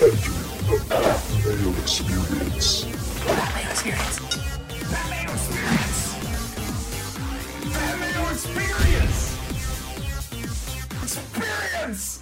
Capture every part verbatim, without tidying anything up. Entering the Pat Mayo Experience. Pat Mayo Experience. Pat Mayo Experience. Pat Mayo Experience. Experience.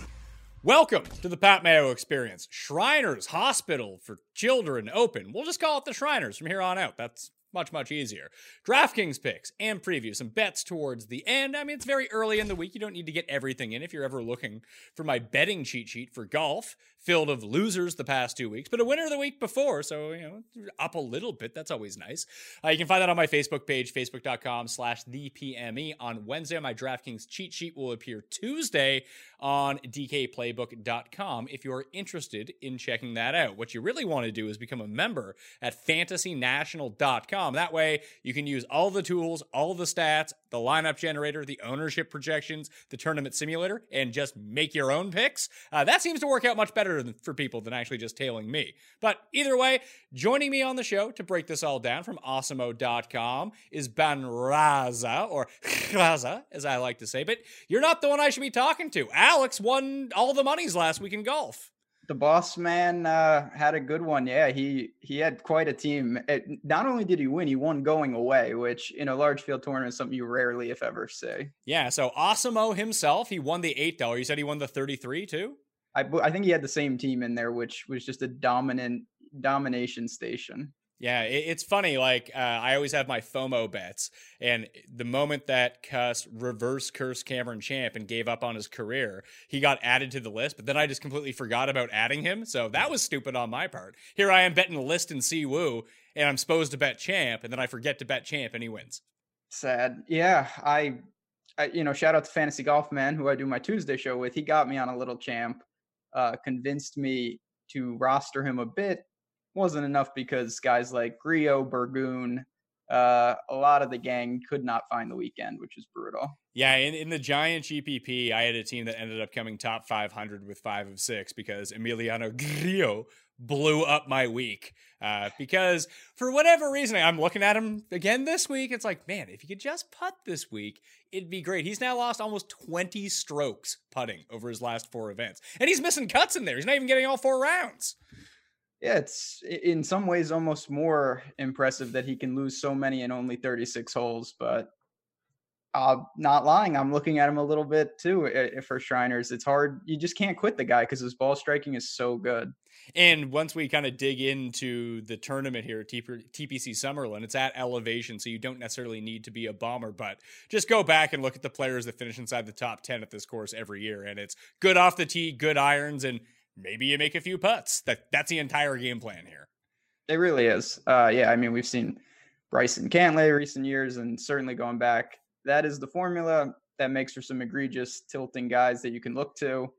Welcome to the Pat Mayo Experience. Shriners Hospital for Children Open. We'll just call it the Shriners from here on out. That's much, much easier. DraftKings picks and previews, some bets towards the end. I mean, it's very early in the week. You don't need to get everything in. If you're ever looking for my betting cheat sheet for golf, filled of losers the past two weeks, but a winner the week before. So, you know, up a little bit. That's always nice. Uh, you can find that on my Facebook page, facebook.com slash the PME. On Wednesday, my DraftKings cheat sheet will appear Tuesday on d k playbook dot com. If you're interested in checking that out, what you really want to do is become a member at fantasy national dot com. That way, you can use all the tools, all the stats, the lineup generator, the ownership projections, the tournament simulator, and just make your own picks. Uh, that seems to work out much better than, for people than actually just tailing me. But either way, joining me on the show to break this all down from awesomeo dot com is Banraza, or Raza, as I like to say. But you're not the one I should be talking to. Alex won all the monies last week in golf. The boss man uh, had a good one. Yeah, he he had quite a team. It, not only did he win, he won going away, which in a large field tournament is something you rarely, if ever, say. Yeah, so Awesomeo himself, he won the eight dollars. You said he won the thirty-three too? I, I think he had the same team in there, which was just a dominant domination station. Yeah, it, it's funny. Like, uh, I always have my FOMO bets, and the moment that cuss reverse cursed Cameron Champ and gave up on his career, he got added to the list, but then I just completely forgot about adding him. So that was stupid on my part. Here I am betting List and Siwoo, and I'm supposed to bet Champ, and then I forget to bet Champ, and he wins. Sad. Yeah, I, I you know, shout out to Fantasy Golf Man, who I do my Tuesday show with. He got me on a little Champ, uh, convinced me to roster him a bit. Wasn't enough because guys like Griot, Burgoon, uh, a lot of the gang could not find the weekend, which is brutal. Yeah, in, in the giant G P P, I had a team that ended up coming top five hundred with five of six because Emiliano Grillo blew up my week. Uh, because for whatever reason, I'm looking at him again this week. It's like, man, if he could just putt this week, it'd be great. He's now lost almost twenty strokes putting over his last four events. And he's missing cuts in there. He's not even getting all four rounds. Yeah, it's in some ways almost more impressive that he can lose so many in only thirty-six holes, but uh, not lying. I'm looking at him a little bit too for Shriners. It's hard. You just can't quit the guy because his ball striking is so good. And once we kind of dig into the tournament here at T P C Summerlin, it's at elevation, so you don't necessarily need to be a bomber, but just go back and look at the players that finish inside the top ten at this course every year. And it's good off the tee, good irons, and maybe you make a few putts. That that's the entire game plan here. It really is. Uh, yeah, I mean, we've seen Bryson, Cantlay recent years, and certainly going back, that is the formula that makes for some egregious tilting guys that you can look to.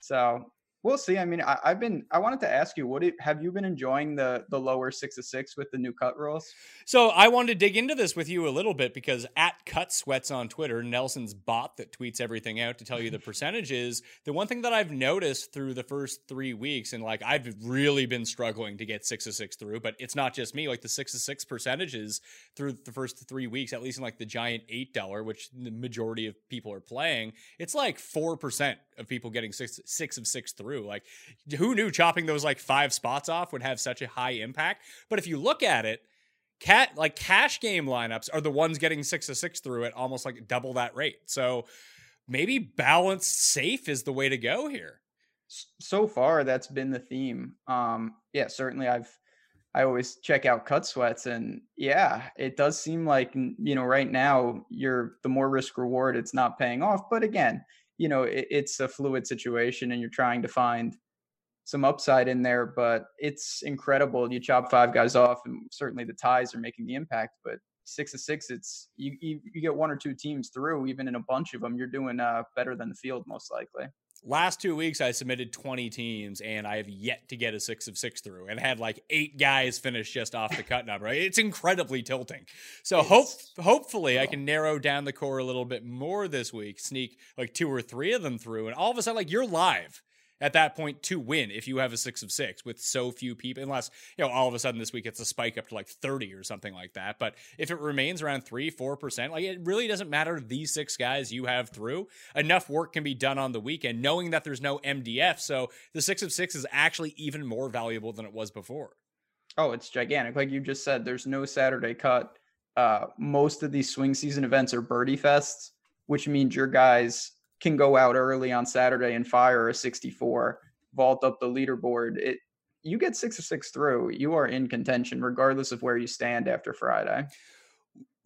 So we'll see. I mean, I, I've been. I wanted to ask you, what do, have you been enjoying the the lower six of six with the new cut rules? So I wanted to dig into this with you a little bit because at Cut Sweats on Twitter, Nelson's bot that tweets everything out to tell you the percentages. The one thing that I've noticed through the first three weeks, and like I've really been struggling to get six of six through, but it's not just me. Like the six of six percentages through the first three weeks, at least in like the giant eight dollar, which the majority of people are playing, it's like four percent of people getting six six of six through. Like, who knew chopping those like five spots off would have such a high impact? But if you look at it, cat like cash game lineups are the ones getting six to six through at almost like double that rate. So maybe balanced safe is the way to go here. So far, that's been the theme. Um, yeah, certainly I've I always check out Cut Sweats, and yeah, it does seem like, you know, right now you're the more risk reward, it's not paying off. But again, you know, it, it's a fluid situation and you're trying to find some upside in there, but it's incredible. You chop five guys off and certainly the ties are making the impact, but six to six, it's you, you, you get one or two teams through, even in a bunch of them, you're doing uh, better than the field most likely. Last two weeks, I submitted twenty teams, and I have yet to get a six of six through, and had like eight guys finish just off the cut number. It's incredibly tilting. So hope hopefully I can narrow down the core a little bit more this week, sneak like two or three of them through, and all of a sudden, like, you're live. at that point to win if you have a six of six with so few people, unless, you know, all of a sudden this week it's a spike up to like thirty or something like that. But if it remains around three, four percent, like it really doesn't matter these six guys you have through. Enough work can be done on the weekend, knowing that there's no M D F. So the six of six is actually even more valuable than it was before. Oh, it's gigantic. Like you just said, there's no Saturday cut. Uh, most of these swing season events are birdie fests, which means your guys can go out early on Saturday and fire a sixty-four, vault up the leaderboard. It, you get six or six through, you are in contention regardless of where you stand after Friday.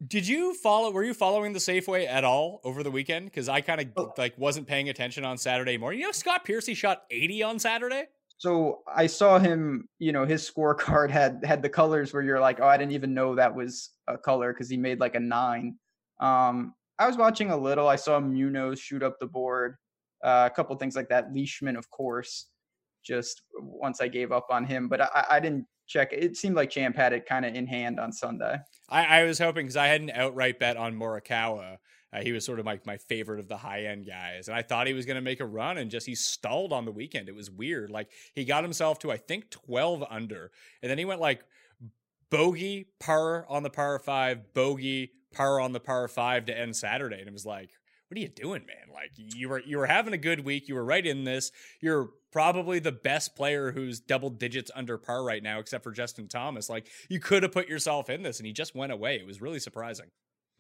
Did you follow, were you following the Safeway at all over the weekend? Because I kind of oh. like wasn't paying attention on Saturday morning. You know, Scott Piercy shot eighty on Saturday. So I saw him, you know, his scorecard had, had the colors where you're like, oh, I didn't even know that was a color, because he made like a nine. Um, I was watching a little. I saw Munoz shoot up the board, uh, a couple things like that. Leishman, of course, just once I gave up on him, but I, I didn't check. It seemed like Champ had it kind of in hand on Sunday. I, I was hoping, because I had an outright bet on Morikawa. Uh, he was sort of like my, my favorite of the high end guys. And I thought he was going to make a run, and just, he stalled on the weekend. It was weird. Like he got himself to, I think, twelve under, and then he went like bogey, par on the par five, bogey, par on the par five to end Saturday. And it was like, what are you doing, man? Like you were, you were having a good week. You were right in this. You're probably the best player who's double digits under par right now, except for Justin Thomas. Like you could have put yourself in this, and he just went away. It was really surprising.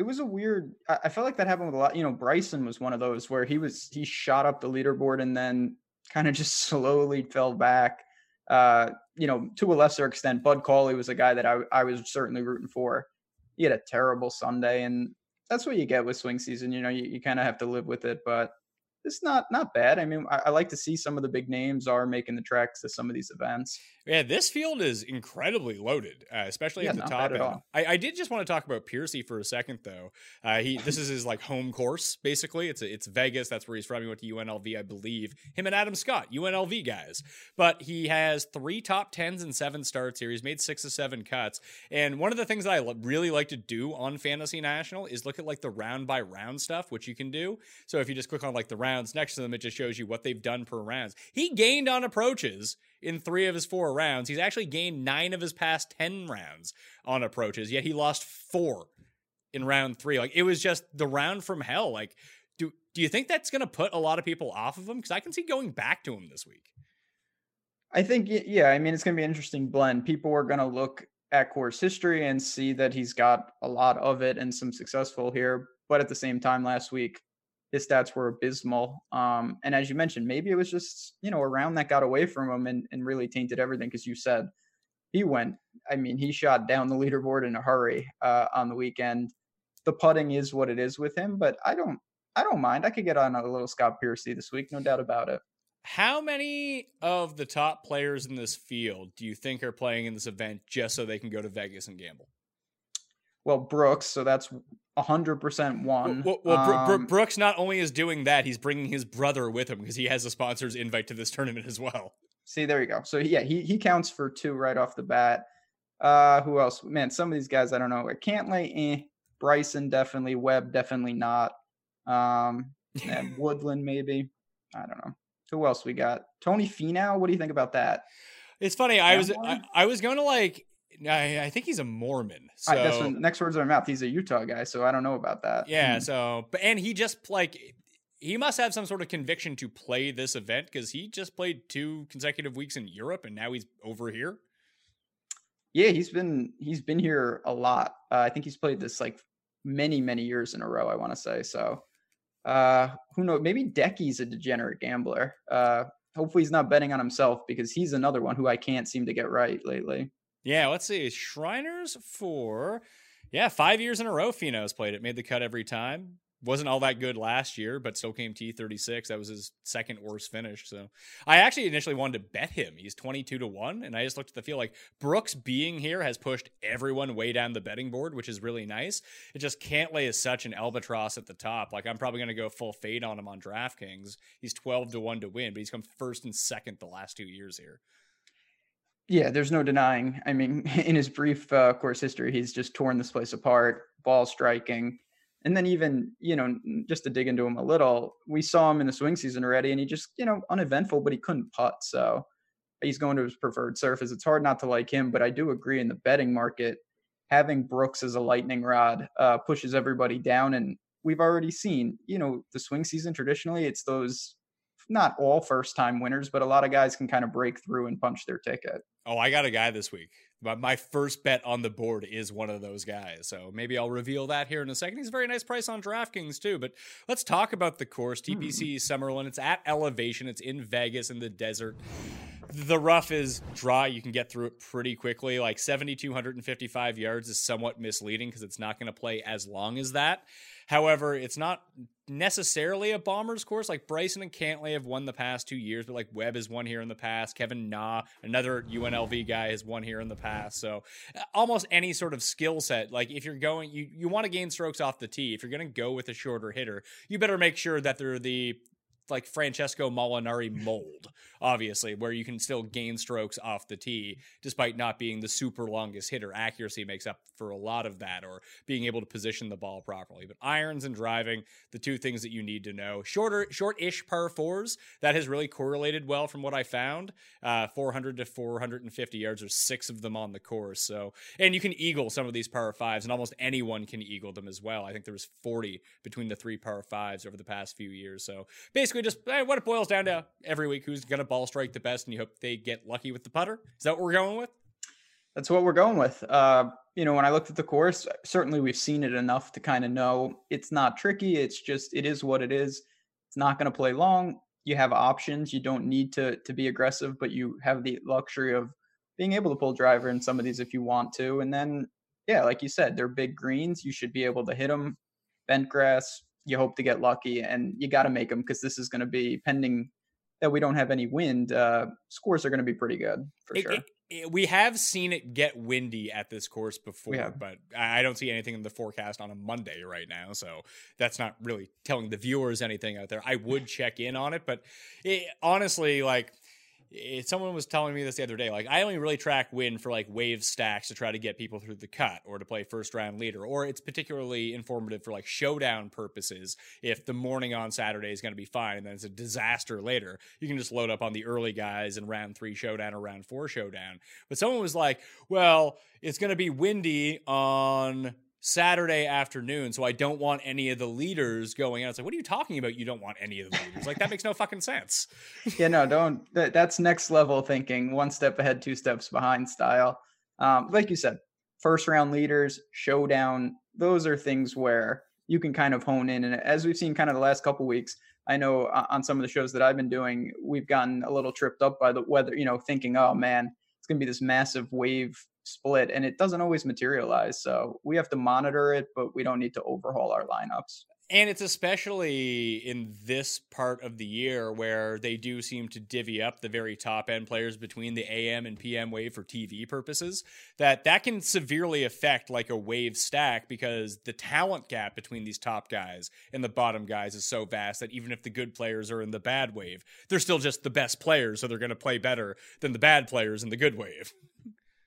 It was a weird, I felt like that happened with a lot, you know, Bryson was one of those where he was, he shot up the leaderboard and then kind of just slowly fell back, uh, you know, to a lesser extent. Bud Cauley was a guy that I, I was certainly rooting for. He had a terrible Sunday, and that's what you get with swing season. You know, you, you kind of have to live with it, but it's not, not bad. I mean, I, I like to see some of the big names are making the tracks to some of these events. Yeah, this field is incredibly loaded, uh, especially yeah, at the top end. I, I did just want to talk about Piercy for a second, though. Uh, he this is his like home course, basically. It's a, it's Vegas. That's where he's from. He went to U N L V, I believe. Him and Adam Scott, U N L V guys. But he has three top tens and seven starts here. He's made six or seven cuts. And one of the things that I lo- really like to do on Fantasy National is look at like the round by round stuff, which you can do. So if you just click on like the round next to them, it just shows you what they've done per rounds. He gained on approaches in three of his four rounds. He's actually gained nine of his past ten rounds on approaches, yet he lost four in round three. Like it was just the round from hell. Like, do do you think that's going to put a lot of people off of him? Because I can see going back to him this week. I think, yeah, I mean, it's going to be an interesting blend. People are going to look at course history and see that he's got a lot of it and some successful here. But at the same time, last week, his stats were abysmal. Um, and as you mentioned, maybe it was just, you know, a round that got away from him and, and really tainted everything. Because you said he went, I mean, he shot down the leaderboard in a hurry uh, on the weekend. The putting is what it is with him, but I don't, I don't mind. I could get on a little Scott Piercy this week. No doubt about it. How many of the top players in this field do you think are playing in this event just so they can go to Vegas and gamble? Well, Brooks, so that's one hundred percent one. Well, well, well um, Brooks not only is doing that, he's bringing his brother with him because he has a sponsor's invite to this tournament as well. See, there you go. So, yeah, he he counts for two right off the bat. Uh, who else? Man, some of these guys, I don't know. Cantlay, eh. Bryson, definitely. Webb, definitely not. Um, and Woodland, maybe. I don't know. Who else we got? Tony Finau, what do you think about that? It's funny. That I was I, I was going to, like... I, I think he's a Mormon. So I, that's what, next words out of my mouth. He's a Utah guy, so I don't know about that. Yeah. Mm. So, but and he just like he must have some sort of conviction to play this event because he just played two consecutive weeks in Europe, and now he's over here. Yeah, he's been he's been here a lot. Uh, I think he's played this like many many years in a row, I want to say. So, uh, who knows? Maybe Hideki's a degenerate gambler. Uh, hopefully, he's not betting on himself because he's another one who I can't seem to get right lately. Yeah, let's see. Shriners for, yeah, five years in a row Finau's played it. Made the cut every time. Wasn't all that good last year, but still came T thirty-six. That was his second worst finish. So I actually initially wanted to bet him. He's twenty-two to one, and I just looked at the field like Brooks being here has pushed everyone way down the betting board, which is really nice. It just Cantlay is such an albatross at the top. Like I'm probably going to go full fade on him on DraftKings. He's twelve to one to win, but he's come first and second the last two years here. Yeah, there's no denying. I mean, in his brief uh, course history, he's just torn this place apart, ball striking. And then even, you know, just to dig into him a little, we saw him in the swing season already, and he just, you know, uneventful, but he couldn't putt. So he's going to his preferred surface. It's hard not to like him, but I do agree in the betting market, having Brooks as a lightning rod uh, pushes everybody down. And we've already seen, you know, the swing season, traditionally, it's those, not all first time winners, but a lot of guys can kind of break through and punch their ticket. Oh, I got a guy this week. But my first bet on the board is one of those guys. So maybe I'll reveal that here in a second. He's a very nice price on DraftKings too. But let's talk about the course. T P C Summerlin. It's at elevation. It's in Vegas in the desert. The rough is dry. You can get through it pretty quickly. Like seven thousand two hundred fifty-five yards is somewhat misleading because it's not going to play as long as that. However, it's not necessarily a bomber's course. Like Bryson and Cantlay have won the past two years, but like Webb has won here in the past. Kevin Na, another U N L V guy, has won here in the past. So almost any sort of skill set, like if you're going, you, you want to gain strokes off the tee. If you're going to go with a shorter hitter, you better make sure that they're the like Francesco Molinari mold, obviously, where you can still gain strokes off the tee despite not being the super longest hitter. Accuracy makes up for a lot of that, or being able to position the ball properly. But irons and driving, the two things that you need to know. Shorter, short-ish par fours, that has really correlated well from what I found. Uh, four hundred to four hundred fifty yards, or six of them on the course. So, and you can eagle some of these par fives, and almost anyone can eagle them as well. I think there was forty between the three par fives over the past few years. So basically, just hey, what it boils down to every week, who's gonna ball strike the best, and you hope they get lucky with the putter. Is that what we're going with? That's what we're going with. Uh you know, when I looked at the course, certainly we've seen it enough to kind of know it's not tricky. It's just, it is what it is. It's not going to play long. You have options. You don't need to to be aggressive, but you have the luxury of being able to pull driver in some of these if you want to. And then, yeah, like you said, they're big greens. You should be able to hit them. Bent grass, you hope to get lucky, and you got to make them, because this is going to be, pending that we don't have any wind, uh, scores are going to be pretty good for it, sure. It, it, we have seen it get windy at this course before, yeah. But I don't see anything in the forecast on a Monday right now. So that's not really telling the viewers anything out there. I would check in on it, but it, honestly, like, It, someone was telling me this the other day, like, I only really track wind for like wave stacks to try to get people through the cut, or to play first round leader, or it's particularly informative for like showdown purposes. If the morning on Saturday is going to be fine and then it's a disaster later, you can just load up on the early guys in round three showdown or round four showdown. But someone was like, well, it's going to be windy on Saturday afternoon, so I don't want any of the leaders going out. It's like, what are you talking about? You don't want any of the leaders? Like, that makes no fucking sense. Yeah, no, don't. That, that's next level thinking. One step ahead, two steps behind style. Um, like you said, first round leaders, showdown. Those are things where you can kind of hone in. And as we've seen kind of the last couple weeks, I know on some of the shows that I've been doing, we've gotten a little tripped up by the weather, you know, thinking, oh man, it's going to be this massive wave split, and it doesn't always materialize. So we have to monitor it, but we don't need to overhaul our lineups. And it's especially in this part of the year where they do seem to divvy up the very top end players between the A M and P M wave for T V purposes, that that can severely affect like a wave stack, because the talent gap between these top guys and the bottom guys is so vast that even if the good players are in the bad wave, they're still just the best players. So they're going to play better than the bad players in the good wave.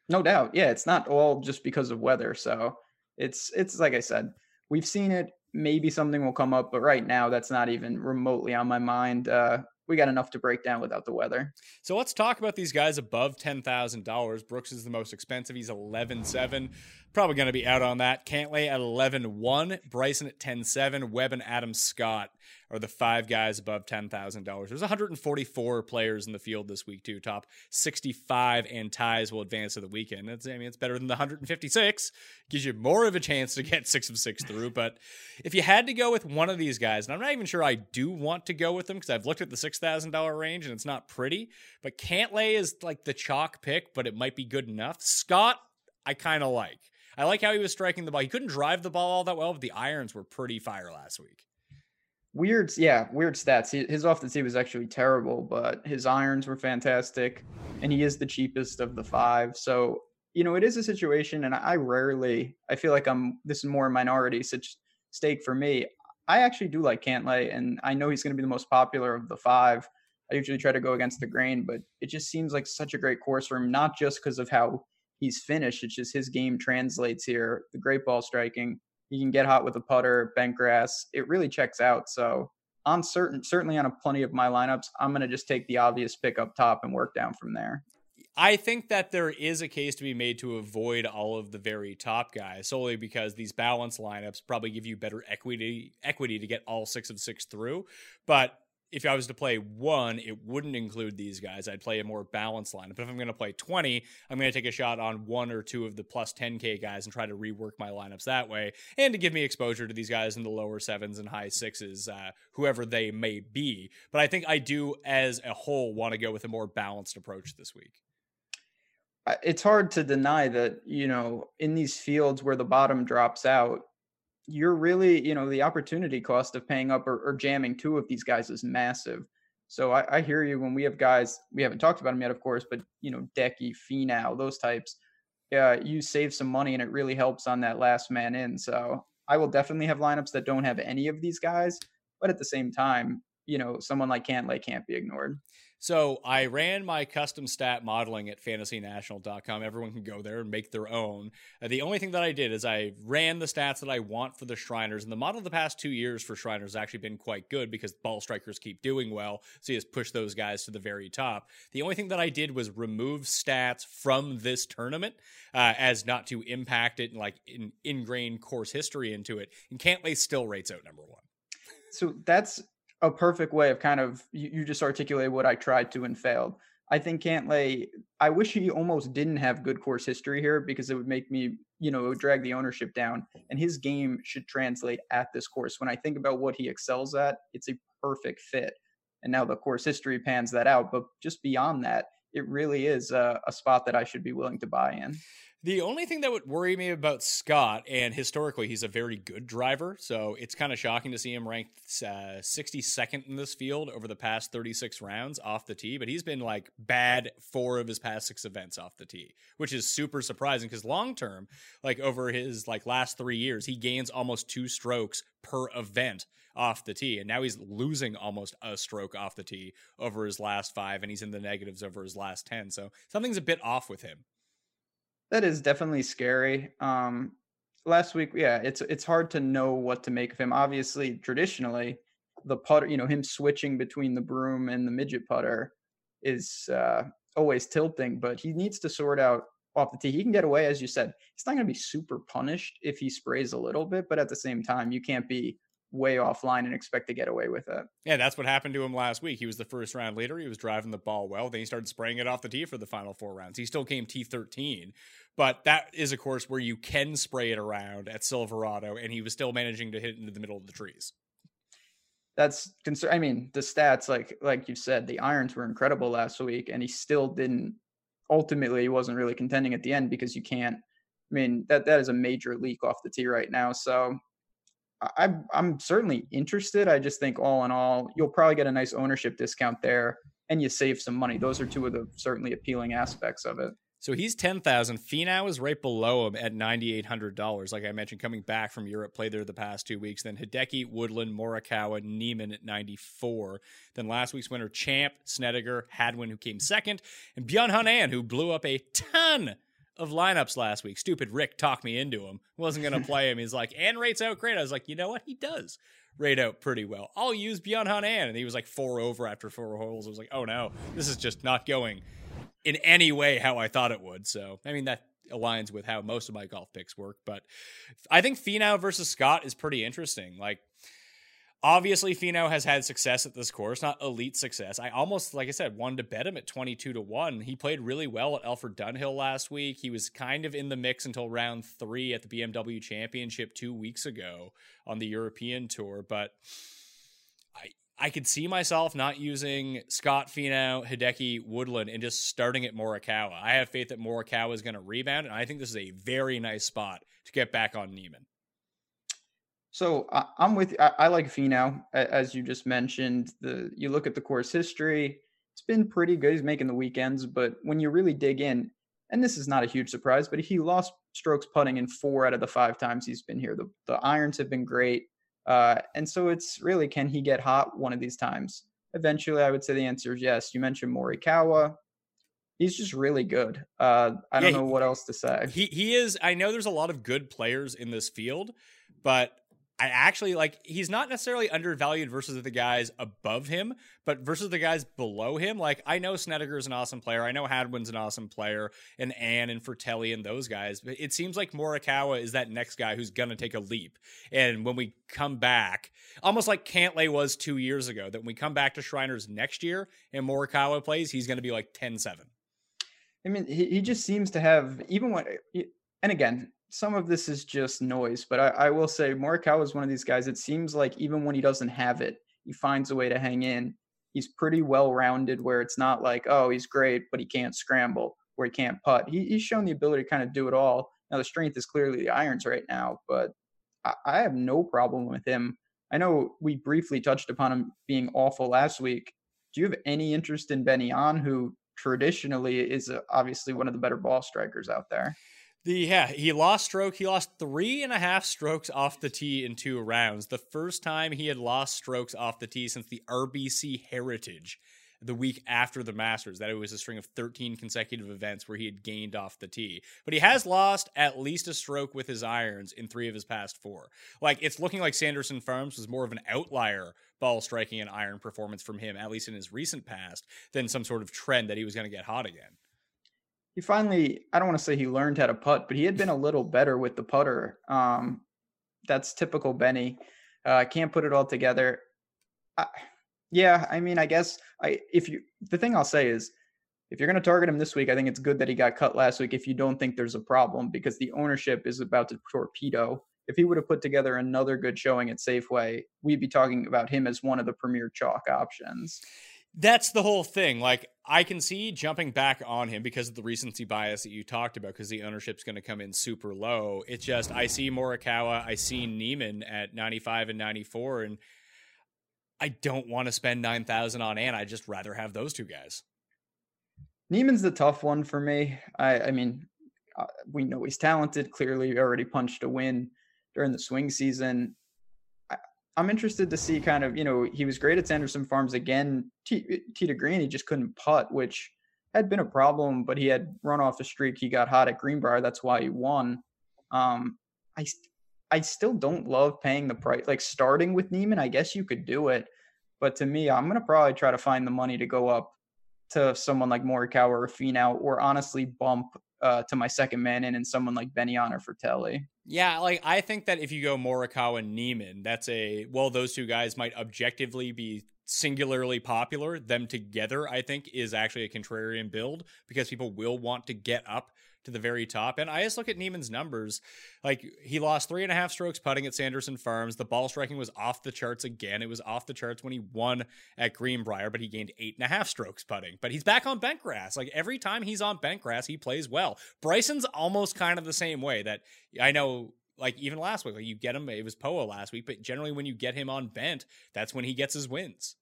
No doubt. Yeah, it's not all just because of weather. So it's it's like I said, we've seen it. Maybe something will come up, but right now that's not even remotely on my mind. Uh, we got enough to break down without the weather. So let's talk about these guys above ten thousand dollars. Brooks is the most expensive. He's eleven seven. Probably going to be out on that. Cantlay at eleven one. Bryson at ten seven. Webb and Adam Scott are the five guys above ten thousand dollars. There's one hundred forty-four players in the field this week too. Top sixty-five and ties will advance to the weekend. That's, I mean, it's better than the one hundred fifty-six. Gives you more of a chance to get six of six through. But if you had to go with one of these guys, and I'm not even sure I do want to go with them because I've looked at the six thousand dollars range and it's not pretty, but Cantlay is like the chalk pick, but it might be good enough. Scott, I kind of like. I like how he was striking the ball. He couldn't drive the ball all that well, but the irons were pretty fire last week. Weird, yeah, weird stats. His off the tee was actually terrible, but his irons were fantastic, and he is the cheapest of the five. So, you know, it is a situation, and I rarely, I feel like I'm, this is more a minority such stake for me. I actually do like Cantlay, and I know he's going to be the most popular of the five. I usually try to go against the grain, but it just seems like such a great course for him, not just because of how he's finished. It's just his game translates here, the great ball striking. He can get hot with a putter, bent grass. It really checks out. So on certain, certainly on a plenty of my lineups, I'm going to just take the obvious pick up top and work down from there. I think that there is a case to be made to avoid all of the very top guys solely because these balance lineups probably give you better equity equity to get all six of six through. But if I was to play one, it wouldn't include these guys. I'd play a more balanced lineup. But if I'm going to play twenty, I'm going to take a shot on one or two of the plus ten K guys and try to rework my lineups that way. And to give me exposure to these guys in the lower sevens and high sixes, uh, whoever they may be. But I think I do as a whole want to go with a more balanced approach this week. It's hard to deny that, you know, in these fields where the bottom drops out, you're really, you know, the opportunity cost of paying up or, or jamming two of these guys is massive. So I, I hear you when we have guys, we haven't talked about them yet, of course, but, you know, Decky, Finau, those types, uh, you save some money and it really helps on that last man in. So I will definitely have lineups that don't have any of these guys, but at the same time, you know, someone like Cantlay can't be ignored. So I ran my custom stat modeling at fantasy national dot com. Everyone can go there and make their own. Uh, the only thing that I did is I ran the stats that I want for the Shriners. And the model of the past two years for Shriners has actually been quite good because ball strikers keep doing well. So you just push those guys to the very top. The only thing that I did was remove stats from this tournament uh, as not to impact it and like in, ingrain course history into it. And Cantlay still rates out number one. So that's a perfect way of kind of, you, you just articulate what I tried to and failed. I think Cantlay, I wish he almost didn't have good course history here because it would make me, you know, it would drag the ownership down, and his game should translate at this course. When I think about what he excels at, it's a perfect fit. And now the course history pans that out, but just beyond that, it really is a, a spot that I should be willing to buy in. The only thing that would worry me about Scott, and historically, he's a very good driver, so it's kind of shocking to see him ranked uh, sixty-second in this field over the past thirty-six rounds off the tee, but he's been like bad four of his past six events off the tee, which is super surprising because long-term, like over his like last three years, he gains almost two strokes per event off the tee, and now he's losing almost a stroke off the tee over his last five, and he's in the negatives over his last ten, so something's a bit off with him. That is definitely scary. Um, last week, yeah, it's it's hard to know what to make of him. Obviously, traditionally, the putter, you know, him switching between the broom and the midget putter is uh, always tilting, but he needs to sort out off the tee. He can get away, as you said. He's not going to be super punished if he sprays a little bit, but at the same time, you can't be way offline and expect to get away with it. Yeah, that's what happened to him last week. He was the first round leader. He was driving the ball well. Then he started spraying it off the tee for the final four rounds. He still came T thirteen, but that is a course where you can spray it around at Silverado, and he was still managing to hit into the middle of the trees. That's concern. I mean, the stats, like like you said, the irons were incredible last week, and he still didn't. Ultimately, he wasn't really contending at the end because you can't. I mean, that that is a major leak off the tee right now. So I, I'm certainly interested. I just think all in all, you'll probably get a nice ownership discount there and you save some money. Those are two of the certainly appealing aspects of it. So he's ten thousand. Finau is right below him at nine thousand eight hundred dollars. Like I mentioned, coming back from Europe, played there the past two weeks. Then Hideki, Woodland, Morikawa, Neiman at ninety-four. Then last week's winner, Champ, Snedeker, Hadwin, who came second, and Byeong Hun An, who blew up a ton of lineups last week. Stupid Rick talked me into him. Wasn't going to play him. He's like, and rates out great. I was like, you know what? He does rate out pretty well. I'll use Byeong Hun An. And he was like four over after four holes. I was like, oh no, this is just not going in any way how I thought it would. So, I mean, that aligns with how most of my golf picks work. But I think Finau versus Scott is pretty interesting. Like, obviously, Finau has had success at this course, not elite success. I almost, like I said, wanted to bet him at twenty-two to one. He played really well at Alfred Dunhill last week. He was kind of in the mix until round three at the B M W Championship two weeks ago on the European Tour. But I I could see myself not using Scott, Finau, Hideki, Woodland, and just starting at Morikawa. I have faith that Morikawa is going to rebound, and I think this is a very nice spot to get back on Neiman. So I, I'm with you. I, I like Finau, as you just mentioned. The you look at the course history; it's been pretty good. He's making the weekends, but when you really dig in, and this is not a huge surprise, but he lost strokes putting in four out of the five times he's been here. The, the irons have been great, uh, and so it's really, can he get hot one of these times? Eventually, I would say the answer is yes. You mentioned Morikawa. He's just really good. Uh, I yeah, don't know he, what else to say. He he is. I know there's a lot of good players in this field, but I actually like, he's not necessarily undervalued versus the guys above him, but versus the guys below him. Like, I know Snedeker is an awesome player. I know Hadwin's an awesome player, and Ann and Frittelli and those guys. But it seems like Morikawa is that next guy who's going to take a leap. And when we come back, almost like Cantlay was two years ago, that when we come back to Shriners next year and Morikawa plays, he's going to be like ten seven. I mean, he, he just seems to have, even when, and again, some of this is just noise, but I, I will say Morikawa is one of these guys. It seems like even when he doesn't have it, he finds a way to hang in. He's pretty well-rounded where it's not like, oh, he's great, but he can't scramble or he can't putt. He, he's shown the ability to kind of do it all. Now the strength is clearly the irons right now, but I, I have no problem with him. I know we briefly touched upon him being awful last week. Do you have any interest in Byeong, who traditionally is a, obviously one of the better ball strikers out there? The, yeah, he lost stroke. He lost three and a half strokes off the tee in two rounds. The first time he had lost strokes off the tee since the R B C Heritage the week after the Masters, that it was a string of thirteen consecutive events where he had gained off the tee. But he has lost at least a stroke with his irons in three of his past four. Like, it's looking like Sanderson Farms was more of an outlier ball striking and iron performance from him, at least in his recent past, than some sort of trend that he was going to get hot again. He finally, I don't want to say he learned how to putt, but he had been a little better with the putter. Um, that's typical Benny. Uh, can't put it all together. I, yeah, I mean, I guess I if you the thing I'll say is, if you're going to target him this week, I think it's good that he got cut last week if you don't think there's a problem, because the ownership is about to torpedo. If he would have put together another good showing at Safeway, we'd be talking about him as one of the premier chalk options. That's the whole thing. Like, I can see jumping back on him because of the recency bias that you talked about, because the ownership's going to come in super low. It's just, I see Morikawa, I see Neiman at ninety-five and ninety-four, and I don't want to spend nine thousand on Ann. I'd just rather have those two guys. Neiman's the tough one for me. I, I mean, we know he's talented. Clearly already punched a win during the swing season. I'm interested to see kind of, you know, he was great at Sanderson Farms again, tee to green. He just couldn't putt, which had been a problem, but he had run off a streak. He got hot at Greenbrier. That's why he won. Um, I, I still don't love paying the price, like starting with Neiman. I guess you could do it, but to me, I'm going to probably try to find the money to go up to someone like Morikawa or Finau, or honestly bump Uh, to my second man in and someone like Byeong or Frittelli. Yeah, like, I think that if you go Morikawa and Neiman, that's a, well, those two guys might objectively be singularly popular. Them together, I think, is actually a contrarian build, because people will want to get up to the very top. And I just look at Neiman's numbers. Like, he lost three and a half strokes putting at Sanderson Farms. The ball striking was off the charts again. It was off the charts when he won at Greenbrier, but he gained eight and a half strokes putting. But he's back on bent grass. Like, every time he's on bent grass, he plays well. Bryson's almost kind of the same way, that I know, like, even last week, like, you get him, it was P O A last week, but generally when you get him on bent, that's when he gets his wins.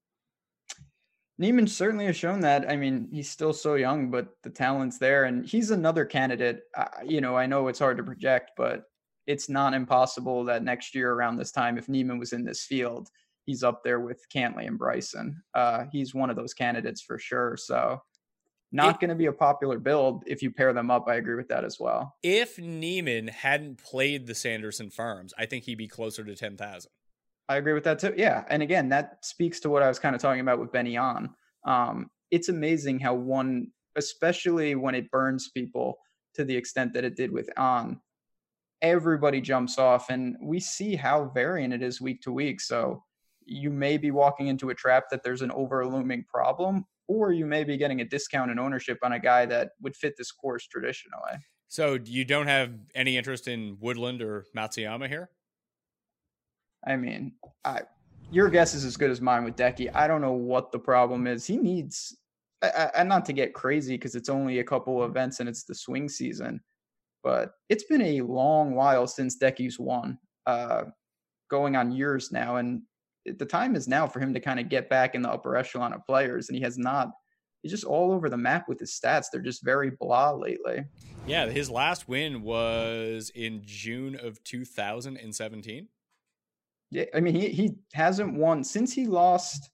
Neiman certainly has shown that. I mean, he's still so young, but the talent's there, and he's another candidate. Uh, you know, I know it's hard to project, but it's not impossible that next year around this time, if Neiman was in this field, he's up there with Cantlay and Bryson. Uh, he's one of those candidates for sure. So not going to be a popular build if you pair them up. I agree with that as well. If Neiman hadn't played the Sanderson Farms, I think he'd be closer to ten thousand. I agree with that too. Yeah. And again, that speaks to what I was kind of talking about with Byeong. Um, it's amazing how one, especially when it burns people to the extent that it did with An, everybody jumps off, and we see how variant it is week to week. So you may be walking into a trap that there's an over looming problem, or you may be getting a discount in ownership on a guy that would fit this course traditionally. So you don't have any interest in Woodland or Matsuyama here? I mean, I, your guess is as good as mine with Hideki. I don't know what the problem is. He needs, I, I, not to get crazy because it's only a couple of events and it's the swing season, but it's been a long while since Hideki's won, uh, going on years now. And the time is now for him to kind of get back in the upper echelon of players. And he has not. He's just all over the map with his stats. They're just very blah lately. Yeah, his last win was in June of two thousand seventeen. Yeah, I mean, he, he hasn't won since he lost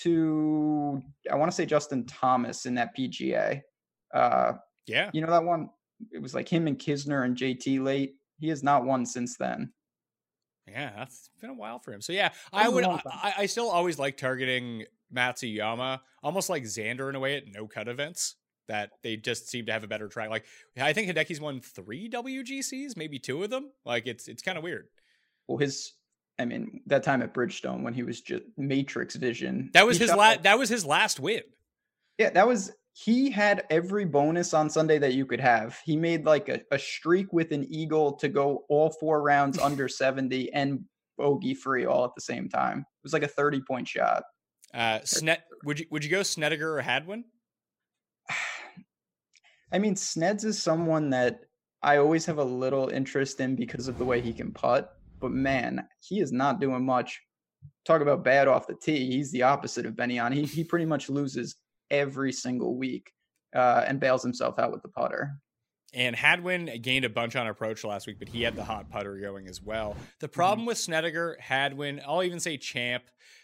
to, I want to say, Justin Thomas in that P G A. Uh, yeah. You know that one? It was like him and Kisner and J T late. He has not won since then. Yeah, it's been a while for him. So yeah, I would. I, I still always like targeting Matsuyama, almost like Xander in a way at no cut events that they just seem to have a better track. Like I think Hideki's won three W G Cs, maybe two of them. Like it's it's kind of weird. Well, his, I mean, that time at Bridgestone when he was just Matrix Vision. That was his last. Like, that was his last win. Yeah, that was. He had every bonus on Sunday that you could have. He made like a, a streak with an eagle to go all four rounds under seventy and bogey free all at the same time. It was like a thirty point shot. Uh, Snet, would you would you go Snedeker or Hadwin? I mean, Sneds is someone that I always have a little interest in because of the way he can putt. But man, he is not doing much. Talk about bad off the tee. He's the opposite of Benyon. He he pretty much loses every single week uh, and bails himself out with the putter. And Hadwin gained a bunch on approach last week, but he had the hot putter going as well. The problem mm-hmm. with Snedeker, Hadwin, I'll even say Champ,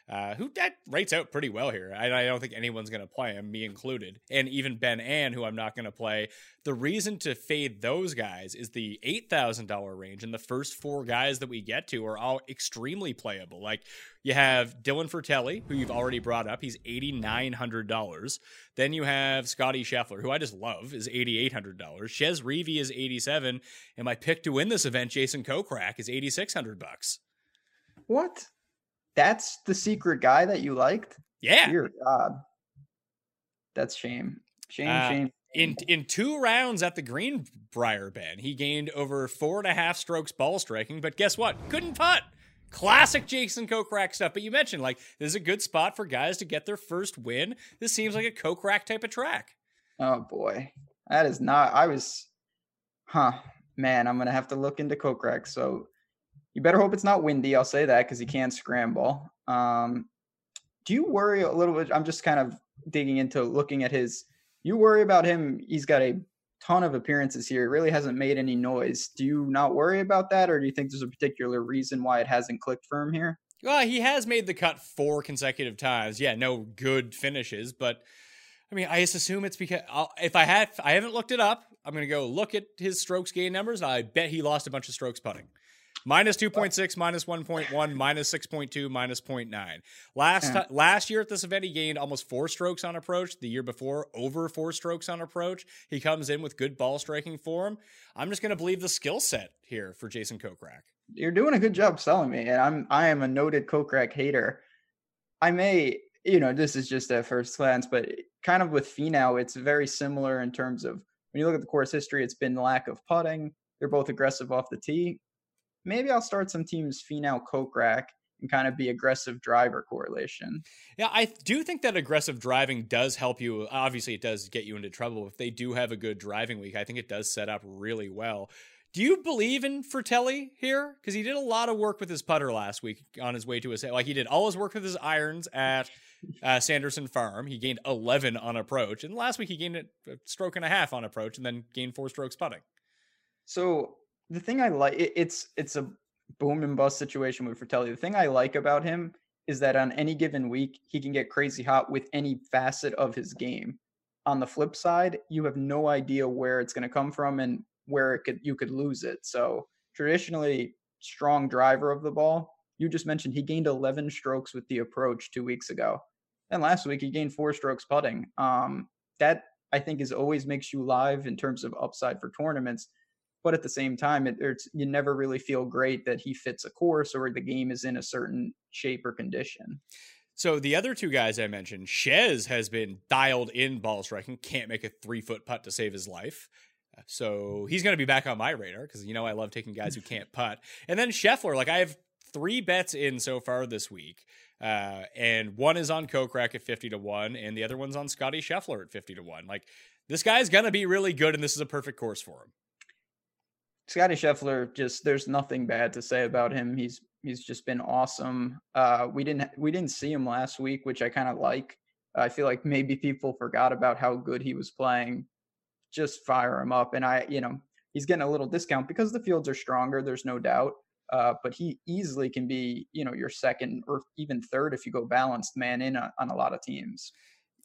uh, who that rates out pretty well here. I, I don't think anyone's going to play him, me included, and even Ben Ann, who I'm not going to play. The reason to fade those guys is the eight thousand dollars range, and the first four guys that we get to are all extremely playable. Like, you have Dylan Frittelli, who you've already brought up. He's eight thousand nine hundred dollars. Then you have Scotty Scheffler, who I just love, is eight thousand eight hundred dollars. Chez Reavie is eight thousand seven hundred dollars. And my pick to win this event, Jason Kokrak, is eight thousand six hundred dollars. What? That's the secret guy that you liked? Yeah. Dear God. That's shame. Shame, uh, shame. In in two rounds at the Greenbrier, Ben, he gained over four and a half strokes ball striking. But guess what? Couldn't putt. Classic Jason Kokrak stuff, but you mentioned like this is a good spot for guys to get their first win. This seems like a Kokrak type of track. Oh boy, that is not. I was, huh, man. I'm gonna have to look into Kokrak. So you better hope it's not windy. I'll say that because he can scramble. Um, do you worry a little bit? I'm just kind of digging into looking at his. You worry about him. He's got a ton of appearances here. It really hasn't made any noise. Do you not worry about that, or do you think there's a particular reason why it hasn't clicked for him here? Well, he has made the cut four consecutive times. Yeah, no good finishes, but I mean, I just assume it's because I'll, if I have, I haven't looked it up. I'm going to go look at his strokes gain numbers. I bet he lost a bunch of strokes putting. Minus two point six, minus one point one, minus six point two, minus zero point nine. Last yeah. t- last year at this event, he gained almost four strokes on approach. The year before, over four strokes on approach. He comes in with good ball striking form. I'm just going to believe the skill set here for Jason Kokrak. You're doing a good job selling me, and I'm I am a noted Kokrak hater. I may, you know, this is just at first glance, but kind of with Finau, it's very similar in terms of when you look at the course history, it's been lack of putting. They're both aggressive off the tee. Maybe I'll start some teams Finau, Kokrak, and kind of be aggressive driver correlation. Yeah, I do think that aggressive driving does help you. Obviously, it does get you into trouble. If they do have a good driving week, I think it does set up really well. Do you believe in Frittelli here? Because he did a lot of work with his putter last week on his way to his... Like, he did all his work with his irons at uh, Sanderson Farm. He gained eleven on approach. And last week, he gained a stroke and a half on approach and then gained four strokes putting. So... The thing I like, it, it's it's a boom and bust situation with Frittelli. The thing I like about him is that on any given week, he can get crazy hot with any facet of his game. On the flip side, you have no idea where it's going to come from and where it could you could lose it. So traditionally, strong driver of the ball. You just mentioned he gained eleven strokes with the approach two weeks ago. And last week, he gained four strokes putting. Um, that, I think, is always makes you live in terms of upside for tournaments. But at the same time, it, it's, you never really feel great that he fits a course or the game is in a certain shape or condition. So the other two guys I mentioned, Chez has been dialed in ball striking, can't make a three-foot putt to save his life. So he's going to be back on my radar because, you know, I love taking guys who can't putt. And then Scheffler, like I have three bets in so far this week. Uh, and one is on Kokrak at fifty to one and the other one's on Scotty Scheffler at fifty to one. Like this guy's going to be really good and this is a perfect course for him. Scotty Scheffler, just there's nothing bad to say about him. He's he's just been awesome. Uh, we didn't we didn't see him last week, which I kind of like. I feel like maybe people forgot about how good he was playing. Just fire him up, and I, you know, he's getting a little discount because the fields are stronger. There's no doubt, uh, but he easily can be, you know, your second or even third if you go balanced man in a, on a lot of teams.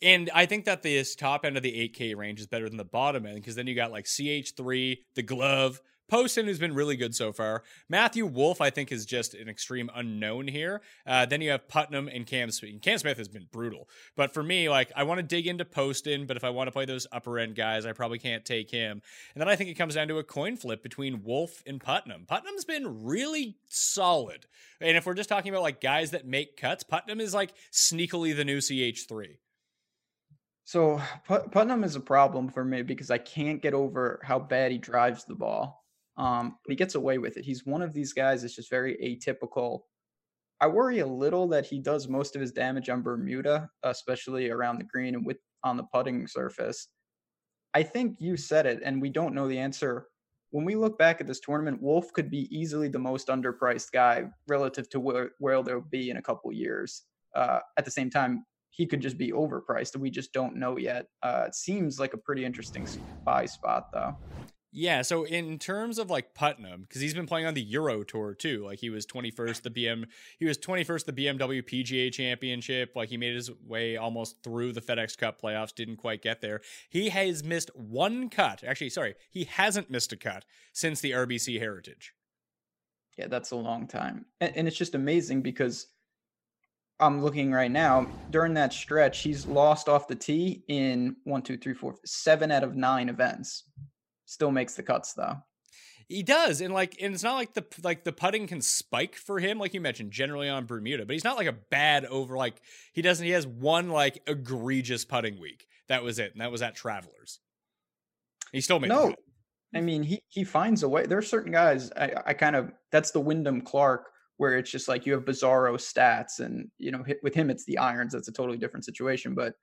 And I think that this top end of the eight K range is better than the bottom end, because then you got like C H three, the glove, Poston, who's been really good so far. Matthew Wolf, I think, is just an extreme unknown here. Uh, then you have Putnam and Cam Smith. And Cam Smith has been brutal. But for me, like, I want to dig into Poston, but if I want to play those upper-end guys, I probably can't take him. And then I think it comes down to a coin flip between Wolf and Putnam. Putnam's been really solid. And if we're just talking about, like, guys that make cuts, Putnam is, like, sneakily the new C H three. So Put- Putnam is a problem for me because I can't get over how bad he drives the ball. Um, but he gets away with it. He's one of these guys that's just very atypical. I worry a little that he does most of his damage on Bermuda, especially around the green and with on the putting surface. I think you said it, and we don't know the answer. When we look back at this tournament, Wolf could be easily the most underpriced guy relative to where, where they'll be in a couple years. Uh, at the same time, he could just be overpriced, and we just don't know yet. Uh, it seems like a pretty interesting buy spot, though. Yeah, so in terms of like Putnam, because he's been playing on the Euro Tour too. Like he was twenty-first, the B M, he was twenty-first, the B M W P G A Championship. Like he made his way almost through the FedEx Cup playoffs, didn't quite get there. He has missed one cut. Actually, sorry, he hasn't missed a cut since the R B C Heritage. Yeah, that's a long time, and, and it's just amazing because I'm looking right now during that stretch, he's lost off the tee in one, two, three, four, seven out of nine events. Still makes the cuts though. He does. And like, and it's not like the, like the putting can spike for him. Like you mentioned, generally on Bermuda, but he's not like a bad over, like he doesn't, he has one like egregious putting week. That was it. And that was at Travelers. He still made no, it. I mean, he, he finds a way. There are certain guys. I, I kind of, that's the Wyndham Clark where it's just like you have bizarro stats and, you know, with him, it's the irons. That's a totally different situation, but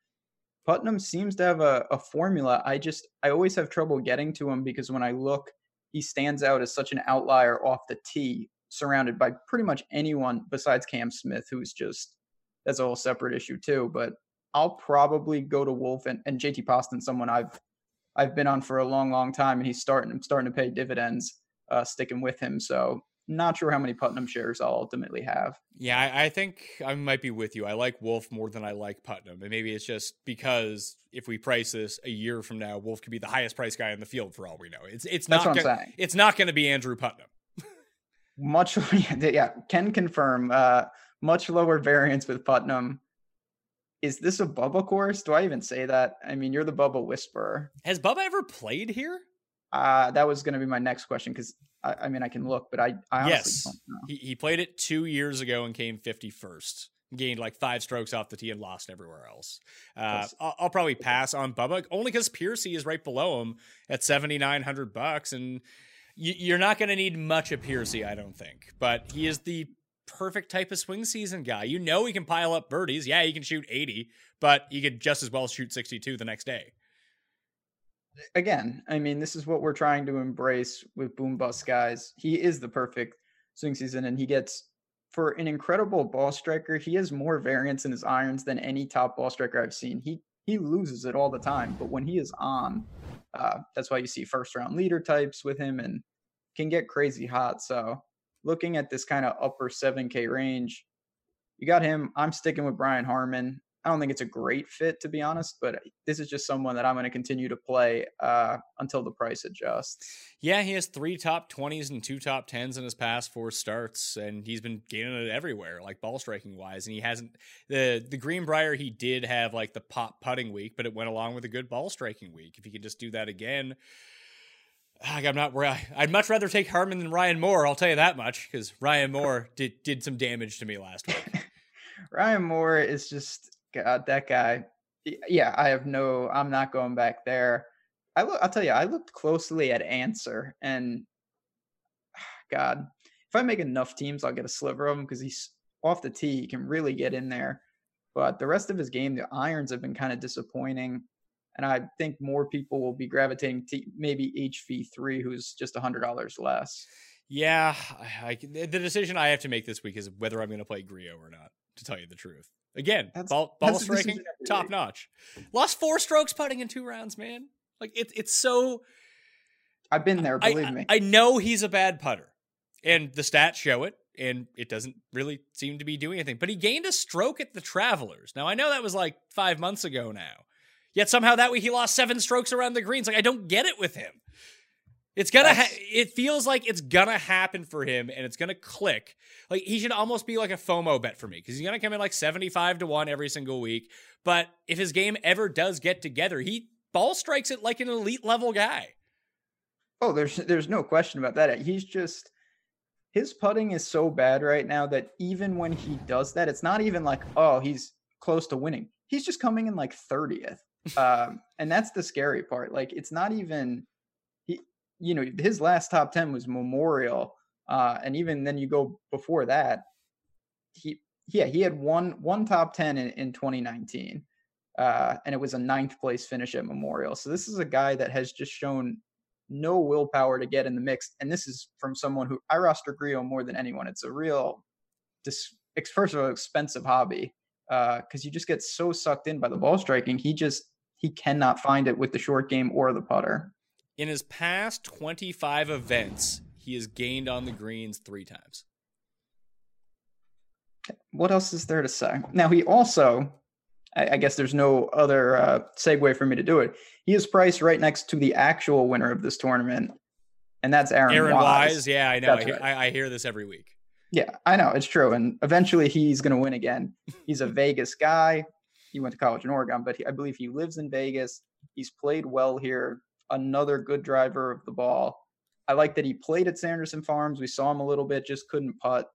Putnam seems to have a, a formula. I just, I always have trouble getting to him because when I look, he stands out as such an outlier off the tee, surrounded by pretty much anyone besides Cam Smith, who's just, that's a whole separate issue too. But I'll probably go to Wolf and, and J T Poston, someone I've, I've been on for a long, long time, and he's starting, I'm starting to pay dividends, uh, sticking with him. So not sure how many Putnam shares I'll ultimately have. Yeah, I, I think I might be with you. I like Wolf more than I like Putnam. And maybe it's just because if we price this a year from now, Wolf could be the highest priced guy in the field for all we know. It's it's That's not what I'm go- saying. It's not going to be Andrew Putnam. Much, yeah, can confirm. Uh, much lower variance with Putnam. Is this a Bubba course? Do I even say that? I mean, you're the Bubba whisperer. Has Bubba ever played here? Uh, that was going to be my next question because I, I mean I can look, but I, I honestly yes. don't know. He he played it two years ago and came fifty-first, gained like five strokes off the tee and lost everywhere else. Uh, I'll, I'll probably pass on Bubba only because Piercy is right below him at seventy-nine hundred bucks, and you, you're not going to need much of Piercy, I don't think. But he is the perfect type of swing season guy. You know he can pile up birdies. Yeah, he can shoot eighty, but he could just as well shoot sixty-two the next day. Again, I mean, this is what we're trying to embrace with boom bust guys. He is the perfect swing season, and he gets, for an incredible ball striker, he has more variance in his irons than any top ball striker I've seen. He he loses it all the time, but when he is on, uh, that's why you see first round leader types with him and can get crazy hot. So looking at this kind of upper seven K range, you got him. I'm sticking with Brian Harmon. I don't think it's a great fit, to be honest, but this is just someone that I'm going to continue to play uh, until the price adjusts. Yeah, he has three top twenties and two top tens in his past four starts, and he's been gaining it everywhere, like ball striking wise. And he hasn't the the Greenbrier. He did have like the pop putting week, but it went along with a good ball striking week. If he could just do that again, like I'm not. I'd much rather take Harmon than Ryan Moore. I'll tell you that much, because Ryan Moore did did some damage to me last week. Ryan Moore is just. God, that guy. Yeah, I have no, I'm not going back there. I look, I'll tell you, I looked closely at Answer, and God, if I make enough teams, I'll get a sliver of him because he's off the tee. He can really get in there. But the rest of his game, the irons have been kind of disappointing. And I think more people will be gravitating to maybe H V three, who's just one hundred dollars less. Yeah, I, I, the decision I have to make this week is whether I'm going to play Griot or not, to tell you the truth. Again, that's, ball, ball that's striking, top notch. Lost four strokes putting in two rounds, man. Like it's it's so. I've been there, believe I, me. I know he's a bad putter, and the stats show it. and it doesn't really seem to be doing anything. But he gained a stroke at the Travelers. Now, I know that was like five months ago now, yet somehow that week he lost seven strokes around the greens. Like, I don't get it with him. It's gonna, ha- it feels like it's gonna happen for him, and it's gonna click. Like, he should almost be like a FOMO bet for me, because he's gonna come in like seventy-five to one every single week. But if his game ever does get together, he ball strikes it like an elite level guy. Oh, there's, there's no question about that. He's just, his putting is so bad right now that even when he does that, it's not even like, oh, he's close to winning. He's just coming in like thirtieth. um, and that's the scary part. Like, it's not even, you know, his last top ten was Memorial. Uh, and even then you go before that, he, yeah, he had one, one top ten in, in twenty nineteen. Uh, and it was a ninth place finish at Memorial. So this is a guy that has just shown no willpower to get in the mix. And this is from someone who, I roster Griot more than anyone. It's a real, dis- first of all, expensive hobby. Uh, cause you just get so sucked in by the ball striking. He just, he cannot find it with the short game or the putter. In his past twenty-five events, he has gained on the greens three times. What else is there to say? Now, he also, I guess there's no other uh, segue for me to do it. He is priced right next to the actual winner of this tournament, and that's Aaron, Aaron Wise. Wise. Yeah, I know. I hear, right. I, I hear this every week. Yeah, I know. It's true. And eventually he's going to win again. He's a Vegas guy. He went to college in Oregon, but he, I believe he lives in Vegas. He's played well here. Another good driver of the ball. I like that he played at Sanderson Farms. We saw him a little bit, just couldn't putt.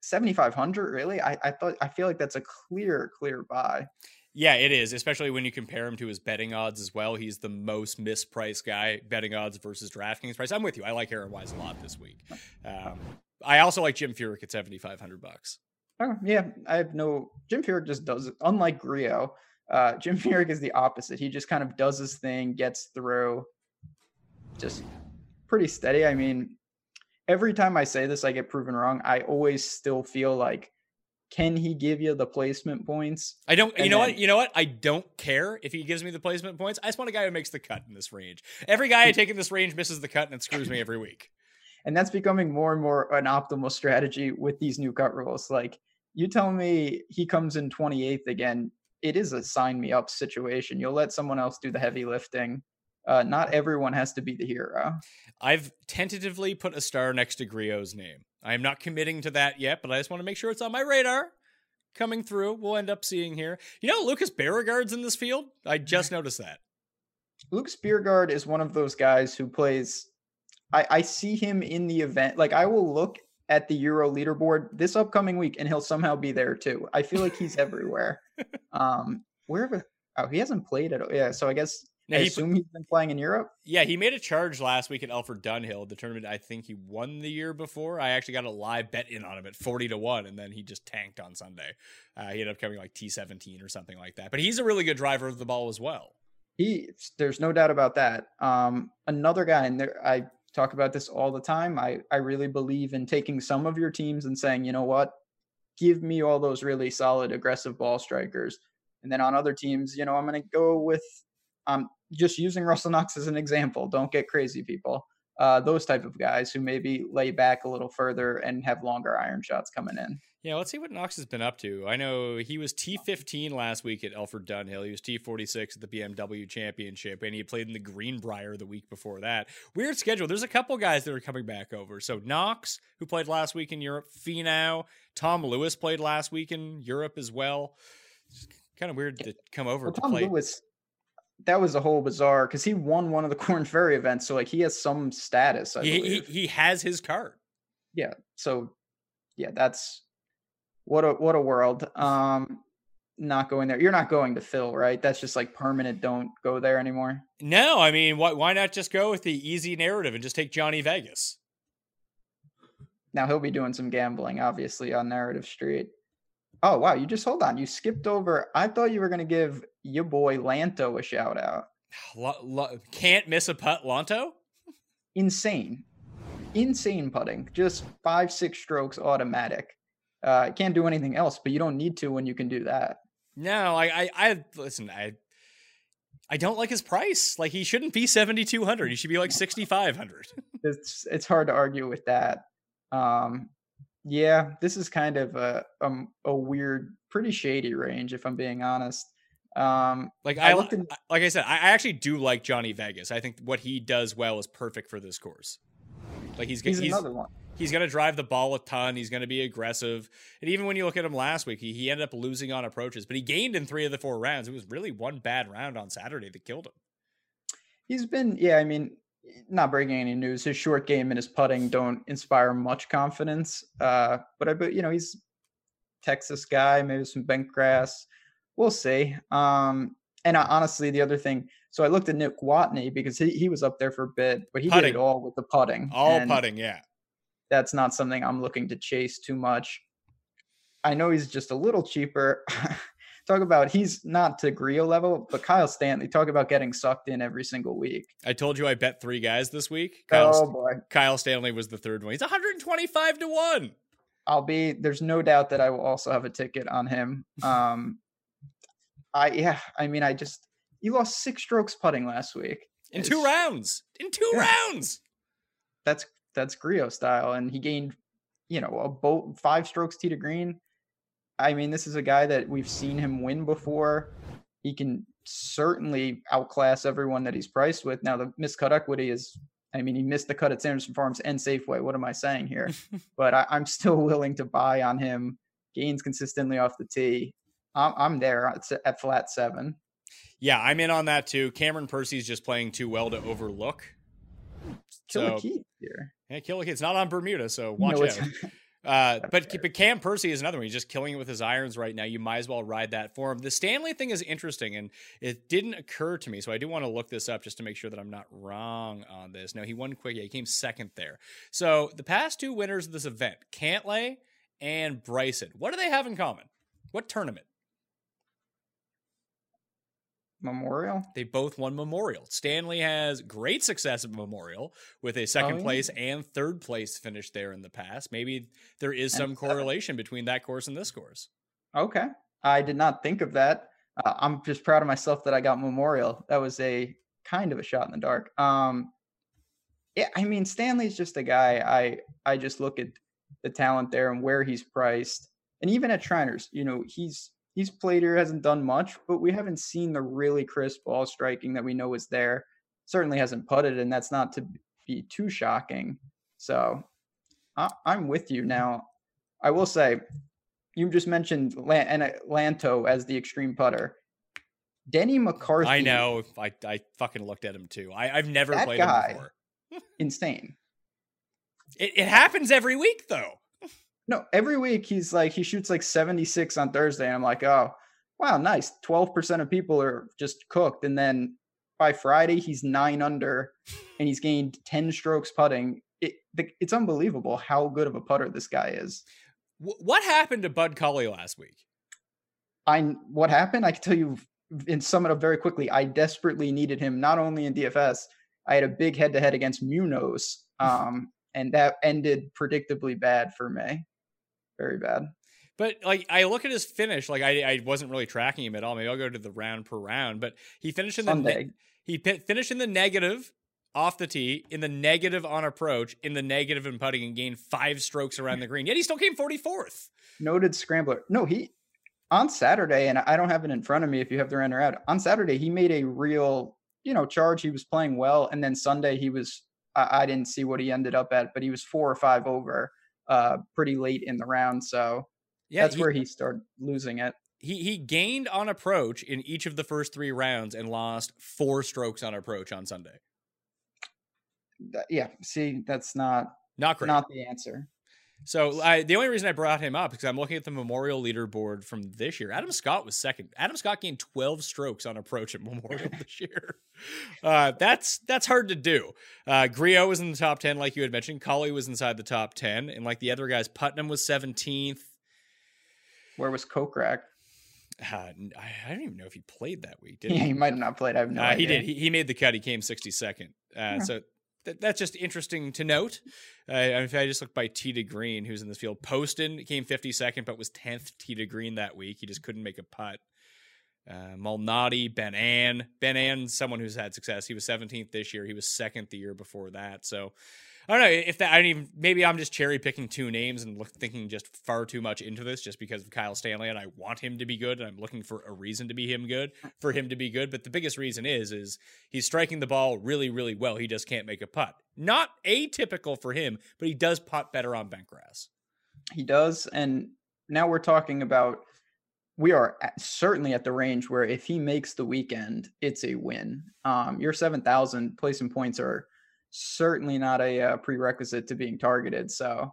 seventy-five hundred, really? I, I thought I feel like that's a clear, clear buy. Yeah, it is, especially when you compare him to his betting odds as well. He's the most mispriced guy, betting odds versus DraftKings price. I'm with you. I like Aaron Wise a lot this week. Um, I also like Jim Furyk at seventy-five hundred bucks. Oh, yeah, I have no. Jim Furyk just does it, unlike Griot. Uh, Jim Furyk is the opposite. He just kind of does his thing, gets through, just pretty steady. I mean, every time I say this, I get proven wrong. I always still feel like, can he give you the placement points? I don't, you and know then, what? You know what? I don't care if he gives me the placement points. I just want a guy who makes the cut in this range. Every guy I take in this range misses the cut, and it screws me every week. And that's becoming more and more an optimal strategy with these new cut rules. Like, you tell me he comes in twenty-eighth again, it is a sign me up situation. You'll let someone else do the heavy lifting. Uh, not everyone has to be the hero. I've tentatively put a star next to Griot's name. I am not committing to that yet, but I just want to make sure it's on my radar coming through. We'll end up seeing here. You know, Lucas Beauregard's in this field. I just noticed that. Lucas Beauregard is one of those guys who plays. I, I see him in the event. Like, I will look at the Euro leaderboard this upcoming week, and he'll somehow be there too. I feel like he's everywhere. Um, wherever, oh, he hasn't played at all. Yeah, so I guess now I he, assume he's been playing in Europe. Yeah, he made a charge last week at Alfred Dunhill, the tournament I think he won the year before. I actually got a live bet in on him at forty to one, and then he just tanked on Sunday. Uh, he ended up coming like T seventeen or something like that. But he's a really good driver of the ball as well. He, there's no doubt about that. Um, another guy, and there, I talk about this all the time. I, I really believe in taking some of your teams and saying, you know what, give me all those really solid, aggressive ball strikers. And then on other teams, you know, I'm going to go with, I'm um, just using Russell Knox as an example. Don't get crazy, people. Uh, those type of guys who maybe lay back a little further and have longer iron shots coming in. Yeah, let's see what Knox has been up to. I know he was T fifteen last week at Alfred Dunhill. He was T forty-six at the B M W Championship, and he played in the Greenbrier the week before that. Weird schedule. There's a couple guys that are coming back over. So Knox, who played last week in Europe, Finau, Tom Lewis played last week in Europe as well. It's kind of weird to come over well, to Tom play. Lewis, that was a whole bizarre, because he won one of the Corn Ferry events, so like he has some status. I he, believe. He, he has his card. Yeah. So yeah, that's. What a what a world. Um, not going there. You're not going to Phil, right? That's just like permanent. Don't go there anymore. No, I mean, why why not just go with the easy narrative and just take Johnny Vegas? Now he'll be doing some gambling, obviously, on Narrative Street. Oh, wow. You just hold on. You skipped over. I thought you were going to give your boy Lanto a shout out. L- L- can't miss a putt, Lanto? Insane. Insane putting. Just five, six strokes automatic. Uh, can't do anything else, but you don't need to when you can do that. No, I, I, I listen, I, I don't like his price. Like, he shouldn't be seventy-two hundred. He should be like sixty-five hundred. It's it's hard to argue with that. Um, yeah, this is kind of a, a, a weird, pretty shady range, if I'm being honest. Um, like I, I looked in- like I said, I actually do like Johnny Vegas. I think what he does well is perfect for this course. Like he's he's, he's another one. He's going to drive the ball a ton. He's going to be aggressive. And even when you look at him last week, he, he ended up losing on approaches, but he gained in three of the four rounds. It was really one bad round on Saturday that killed him. He's been, yeah, I mean, not breaking any news. His short game and his putting don't inspire much confidence. Uh, but I, but you know, he's Texas guy, maybe some bent grass. We'll see. Um, and I, honestly, the other thing, so I looked at Nick Watney because he, he was up there for a bit, but he putting. did it all with the putting. All and putting, yeah. That's not something I'm looking to chase too much. I know he's just a little cheaper. Talk about, he's not to Griot level, but Kyle Stanley, talk about getting sucked in every single week. I told you I bet three guys this week. Kyle, oh boy. Kyle Stanley was the third one. He's one twenty-five to one. I'll be, there's no doubt that I will also have a ticket on him. Um, I, yeah, I mean, I just, you lost six strokes putting last week. In it's, two rounds. In two yeah. rounds. That's, that's Griot style. And he gained, you know, a boat, five strokes tee to green. I mean, this is a guy that we've seen him win before. He can certainly outclass everyone that he's priced with. Now, the miscut equity is, I mean, he missed the cut at Sanderson Farms and Safeway. What am I saying here? But I, I'm still willing to buy on him. Gains consistently off the tee. I'm, I'm there at, at flat seven. Yeah, I'm in on that too. Cameron Percy's just playing too well to overlook. Kill a key here. Yeah, kill a key. It's not on Bermuda, so watch no, out. Uh, but, but Cam Percy is another one. He's just killing it with his irons right now. You might as well ride that for him. The Stanley thing is interesting, and it didn't occur to me, so I do want to look this up just to make sure that I'm not wrong on this. No, he won quick. Yeah, he came second there. So the past two winners of this event, Cantlay and Bryson, what do they have in common? What tournament? Memorial. They both won Memorial. Stanley has great success at Memorial with a second oh, yeah. place and third place finish there in the past. Maybe there is some correlation between that course and this course. Okay. I did not think of that. Uh, I'm just proud of myself that I got Memorial. That was a kind of a shot in the dark. Um, yeah, I mean, Stanley's just a guy. I, I just look at the talent there and where he's priced. And even at Shriners, you know, he's, He's played here, hasn't done much, but we haven't seen the really crisp ball striking that we know is there. Certainly hasn't putted, and that's not to be too shocking. So I, I'm with you now. I will say, you just mentioned Lanto as the extreme putter. Denny McCarthy. I know. I, I fucking looked at him too. I, I've never played guy, him before. Insane. It, it happens every week, though. No, every week he's like, he shoots like seventy-six on Thursday. And I'm like, oh, wow, nice. twelve percent of people are just cooked. And then by Friday, he's nine under and he's gained ten strokes putting. It, it's unbelievable how good of a putter this guy is. What happened to Bud Colley last week? I, what happened? I can tell you and sum it up very quickly. I desperately needed him, not only in D F S, I had a big head to head against Munoz. Um, and that ended predictably bad for me. Very bad. But like, I look at his finish, like I, I wasn't really tracking him at all. Maybe I'll go to the round per round, but he finished in the, ne- he p- finished in the negative off the tee, in the negative on approach, in the negative in putting, and gained five strokes around the green. Yet he still came forty-fourth. Noted scrambler. No, he on Saturday, and I don't have it in front of me. If you have the round or out on Saturday, he made a real, you know, charge. He was playing well. And then Sunday he was, I, I didn't see what he ended up at, but he was four or five over. Uh, pretty late in the round, so yeah, that's he, where he started losing it. He he gained on approach in each of the first three rounds and lost four strokes on approach on Sunday. Th- yeah, see, that's not not great. Not the answer. So I, the only reason I brought him up is because I'm looking at the Memorial leaderboard from this year. Adam Scott was second. Adam Scott gained twelve strokes on approach at Memorial this year. Uh, that's that's hard to do. Uh, Griot was in the top ten, like you had mentioned. Colley was inside the top ten. And like the other guys, Putnam was seventeenth. Where was Kokrak? Uh, I don't even know if he played that week, did he? Yeah, he might have not played. I have no uh, idea. He did. He, he made the cut. He came sixty-second. Uh, yeah. So... That, that's just interesting to note. Uh, if I just look by tee to green, who's in this field, Poston came fifty-second, but was tenth tee to green that week. He just couldn't make a putt. Uh, Molinari, Ben An. Ben An's someone who's had success. He was seventeenth this year. He was second the year before that. So I don't know if that, I don't even, maybe I'm just cherry picking two names and look, thinking just far too much into this just because of Kyle Stanley, and I want him to be good, and I'm looking for a reason to be him good, for him to be good. But the biggest reason is, is he's striking the ball really, really well. He just can't make a putt. Not atypical for him, but he does putt better on bent grass. He does. And now we're talking about, we are at, certainly at the range where if he makes the weekend, it's a win. Um, your seven thousand placing points are certainly not a uh, prerequisite to being targeted. So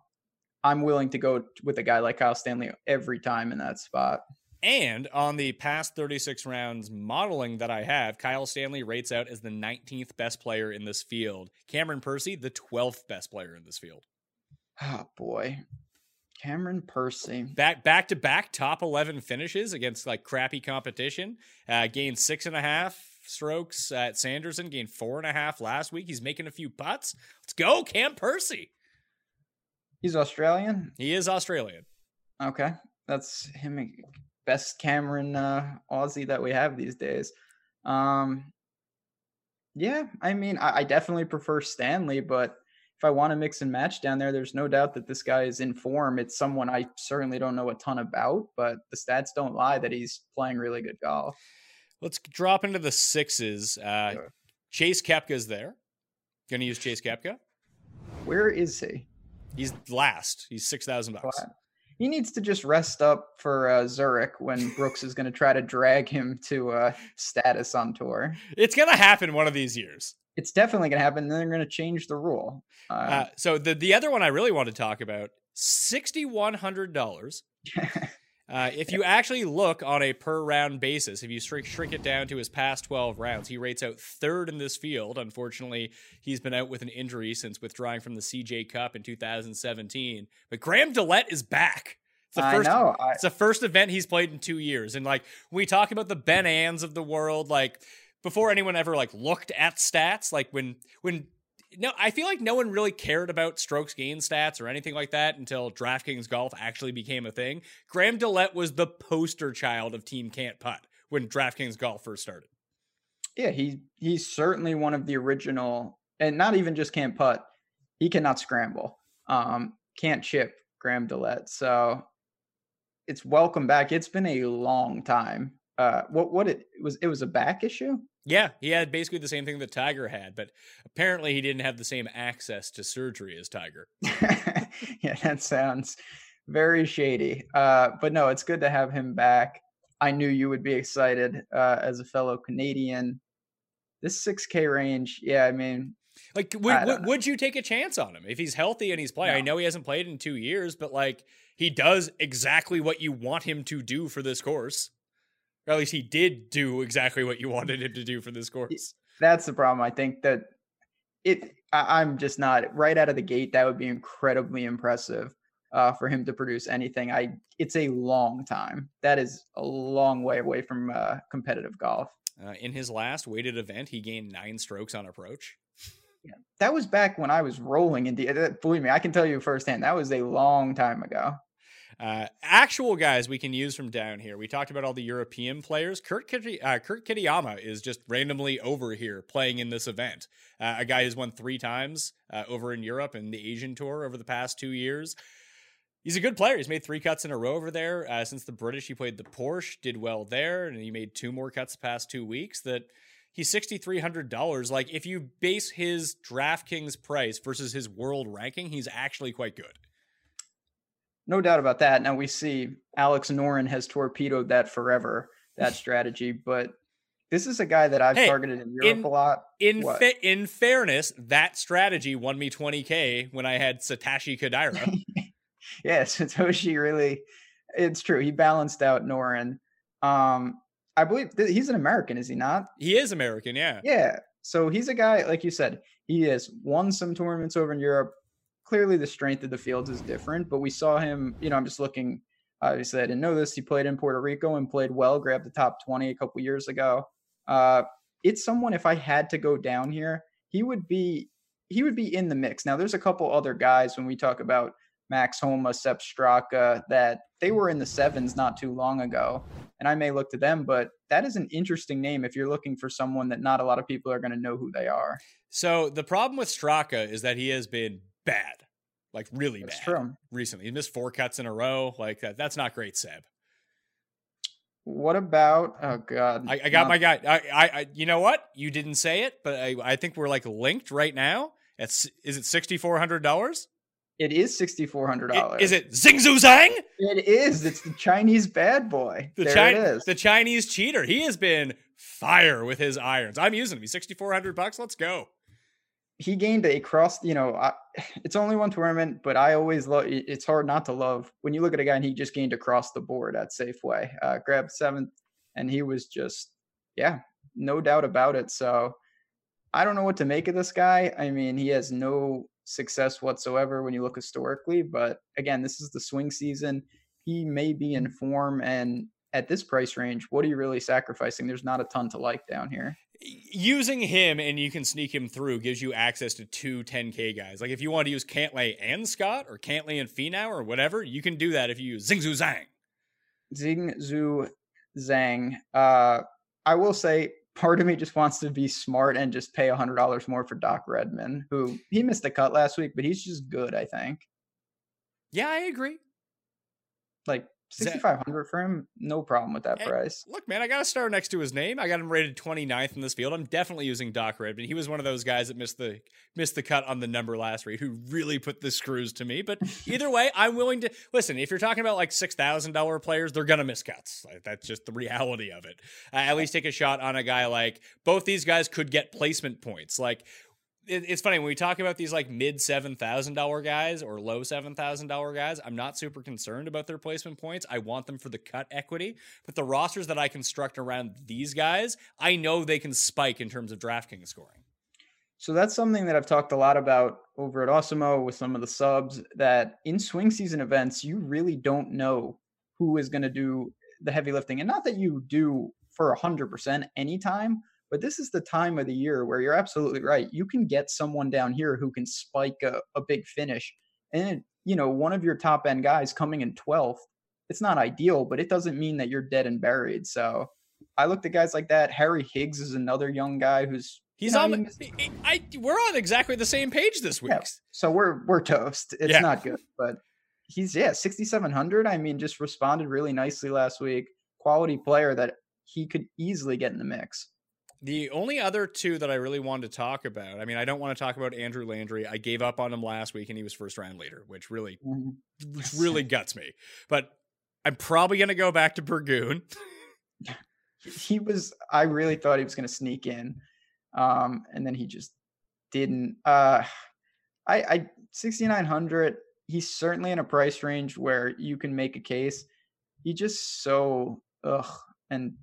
I'm willing to go with a guy like Kyle Stanley every time in that spot. And on the past thirty-six rounds modeling that I have, Kyle Stanley rates out as the nineteenth best player in this field. Cameron Percy, the twelfth best player in this field. Oh boy. Cameron Percy. Back back to back top eleven finishes against like crappy competition. Uh, gained six and a half strokes at Sanderson, gained four and a half last week. He's making a few putts. Let's go, Cam Percy. He's Australian? He is Australian. Okay. That's him. Best Cameron uh, Aussie that we have these days. Um, yeah, I mean, I, I definitely prefer Stanley, but if I want to mix and match down there, there's no doubt that this guy is in form. It's someone I certainly don't know a ton about, but the stats don't lie that he's playing really good golf. Let's drop into the sixes. Uh, sure. Chase Koepka's there. Going to use Chase Koepka. Where is he? He's last. He's six thousand dollars. Wow. He needs to just rest up for uh, Zurich when Brooks is going to try to drag him to uh, status on tour. It's going to happen one of these years. It's definitely going to happen. Then they're going to change the rule. Uh, uh, so the, the other one I really want to talk about, six thousand one hundred dollars. Uh, if you actually look on a per round basis, if you shrink, shrink it down to his past twelve rounds, he rates out third in this field. Unfortunately, he's been out with an injury since withdrawing from the C J Cup in two thousand seventeen. But Graham Dillette is back. It's the, I first, know. I... it's the first event he's played in two years. And like when we talk about the Ben Ann's of the world, like before anyone ever like looked at stats, like when when. No, I feel like no one really cared about strokes gain stats or anything like that until DraftKings Golf actually became a thing. Graham Dillette was the poster child of Team Can't Putt when DraftKings Golf first started. Yeah, he he's certainly one of the original, and not even just can't putt. He cannot scramble. Um, can't chip, Graham Dillette. So it's welcome back. It's been a long time. Uh, what what it, it was it was a back issue? Yeah, he had basically the same thing that Tiger had, but apparently he didn't have the same access to surgery as Tiger. Yeah, that sounds very shady. Uh, but no, it's good to have him back. I knew you would be excited uh, as a fellow Canadian. This six K range, yeah, I mean... Like, would, would, would you take a chance on him if he's healthy and he's playing? No. I know he hasn't played in two years, but like he does exactly what you want him to do for this course. Or at least he did do exactly what you wanted him to do for this course. That's the problem. I think that it, I, I'm just not right out of the gate. That would be incredibly impressive uh, for him to produce anything. I, it's a long time. That is a long way away from uh, competitive golf. Uh, in his last weighted event, he gained nine strokes on approach. Yeah, that was back when I was rolling in the, believe me, I can tell you firsthand, that was a long time ago. Uh, actual guys we can use from down here. We talked about all the European players. Kurt, Kitty, uh, Kurt Kitayama is just randomly over here playing in this event. Uh, a guy who's won three times uh, over in Europe and the Asian Tour over the past two years. He's a good player. He's made three cuts in a row over there. Uh, since the British, he played the Porsche, did well there, and he made two more cuts the past two weeks. That he's six thousand three hundred dollars. Like, if you base his DraftKings price versus his world ranking, he's actually quite good. No doubt about that. Now we see Alex Noren has torpedoed that forever, that strategy. But this is a guy that I've hey, targeted in Europe in, a lot. In fa- in fairness, that strategy won me twenty K when I had Satoshi Kodaira. Yeah, Satoshi really, it's true. He balanced out Noren. Um, I believe th- he's an American, is he not? He is American, yeah. Yeah. So he's a guy, like you said, he has won some tournaments over in Europe. Clearly the strength of the fields is different, but we saw him, you know, I'm just looking, obviously I didn't know this. He played in Puerto Rico and played well, grabbed the top twenty a couple years ago. Uh, it's someone, if I had to go down here, he would be, he would be in the mix. Now there's a couple other guys when we talk about Max Homa, Sepp Straka, that they were in the sevens not too long ago. And I may look to them, but that is an interesting name if you're looking for someone that not a lot of people are going to know who they are. So the problem with Straka is that he has been bad, like really that's bad true. recently. He missed four cuts in a row. Like that. That's not great, Seb. What about, oh God, I, I got no. my guy. I, I, I, you know what? You didn't say it, but I, I think we're like linked right now. It's, is it six thousand four hundred dollars? It is six thousand four hundred dollars. It, is it Zing Zhu Zhang? It is. It's the Chinese bad boy. The there Chi- it is. The Chinese cheater. He has been fire with his irons. I'm using him. He's six thousand four hundred bucks. Let's go. He gained a cross, you know, I, it's only one tournament, but I always love, it's hard not to love when you look at a guy and he just gained across the board at Safeway, uh, grabbed seventh, and he was just, yeah, no doubt about it. So I don't know what to make of this guy. I mean, he has no success whatsoever when you look historically, but again, this is the swing season. He may be in form, and at this price range, what are you really sacrificing? There's not a ton to like down here. Using him and you can sneak him through gives you access to two ten K guys. Like if you want to use Cantlay and Scott or Cantlay and Finau or whatever, you can do that if you use Zing Zhu Zhang. Zing Zhu Zhang. Uh, I will say part of me just wants to be smart and just pay one hundred dollars more for Doc Redman, who he missed a cut last week, but he's just good, I think. Yeah, I agree. Like, six thousand five hundred for him, no problem with that and price. Look, man, I got a star next to his name. I got him rated twenty-ninth in this field. I'm definitely using Doc Redman. He was one of those guys that missed the missed the cut on the number last week, who really put the screws to me. But either way, I'm willing to listen. If you're talking about like six thousand dollars players, they're gonna miss cuts. Like, that's just the reality of it. Uh, at least take a shot on a guy like both these guys could get placement points. Like it, it's funny when we talk about these like mid seven thousand dollars guys or low seven thousand dollars guys, I'm not super concerned about their placement points. I want them for the cut equity, but the rosters that I construct around these guys, I know they can spike in terms of DraftKings scoring. So that's something that I've talked a lot about over at Awesomeo with some of the subs, that in swing season events, you really don't know who is going to do the heavy lifting. And not that you do for a hundred percent anytime, but this is the time of the year where you're absolutely right. You can get someone down here who can spike a, a big finish. And, you know, one of your top end guys coming in twelfth, it's not ideal, but it doesn't mean that you're dead and buried. So I looked at guys like that. Harry Higgs is another young guy who's... He's you know, on. He missed- I, I, we're on exactly the same page this week. Yeah, so we're we're toast. It's yeah. not good. But he's, yeah, six thousand seven hundred. I mean, just responded really nicely last week. Quality player that he could easily get in the mix. The only other two that I really wanted to talk about, I mean, I don't want to talk about Andrew Landry. I gave up on him last week and he was first round leader, which really, which really guts me. But I'm probably going to go back to Burgoon. He was, I really thought he was going to sneak in. Um, and then he just didn't. Uh, I, I six thousand nine hundred, he's certainly in a price range where you can make a case. He just so, ugh, and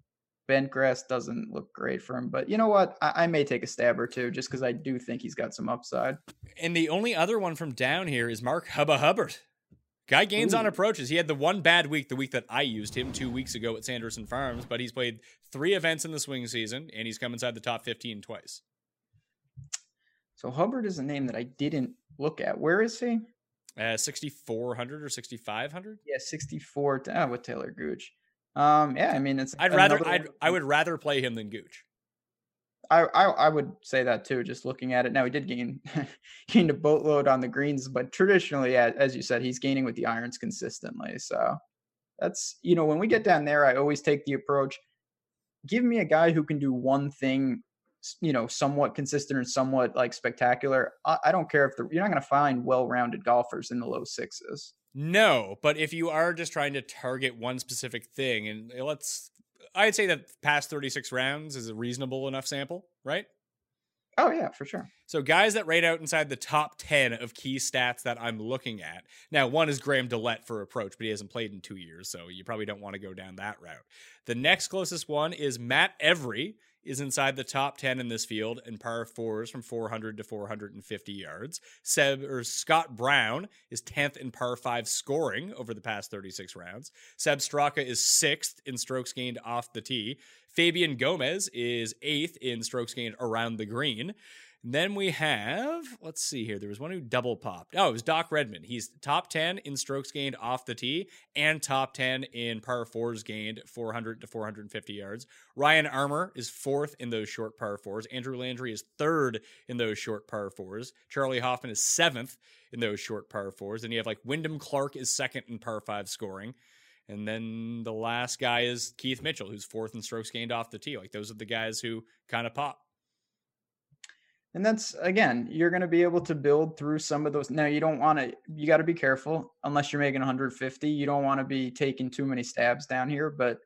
Bentgrass doesn't look great for him, but you know what? I, I may take a stab or two just because I do think he's got some upside. And the only other one from down here is Mark Hubba Hubbard. Guy gains Ooh. on approaches. He had the one bad week, the week that I used him two weeks ago at Sanderson Farms, but he's played three events in the swing season and he's come inside the top fifteen twice. So Hubbard is a name that I didn't look at. Where is he? Uh, six thousand four hundred or six thousand five hundred? Yeah, sixty-four ah, with Taylor Gooch. Um, yeah, I mean, it's, I'd rather, I'd, I would rather play him than Gooch. I, I, I would say that too, just looking at it. Now he did gain, gained a boatload on the greens, but traditionally, as you said, he's gaining with the irons consistently. So that's, you know, when we get down there, I always take the approach, give me a guy who can do one thing, you know, somewhat consistent and somewhat like spectacular. I, I don't care if the, you're not going to find well-rounded golfers in the low sixes. No, but if you are just trying to target one specific thing, and let's, I'd say that past thirty-six rounds is a reasonable enough sample, right? Oh, yeah, for sure. So guys that rate out inside the top ten of key stats that I'm looking at. Now, one is Graham Dillette for approach, but he hasn't played in two years, so you probably don't want to go down that route. The next closest one is Matt Every is inside the top ten in this field in par fours from four hundred to four hundred fifty yards. Seb or Scott Brown is tenth in par five scoring over the past thirty-six rounds. Seb Straka is sixth in strokes gained off the tee. Fabian Gomez is eighth in strokes gained around the green. And then we have, let's see here. There was one who double popped. Oh, it was Doc Redmond. He's top ten in strokes gained off the tee and top ten in par fours gained four hundred to four hundred fifty yards. Ryan Armour is fourth in those short par fours. Andrew Landry is third in those short par fours. Charlie Hoffman is seventh in those short par fours. And you have like Wyndham Clark is second in par five scoring. And then the last guy is Keith Mitchell, who's fourth in strokes gained off the tee. Like those are the guys who kind of pop. And that's, again, you're going to be able to build through some of those. Now, you don't want to, you got to be careful unless you're making one hundred fifty. You don't want to be taking too many stabs down here, but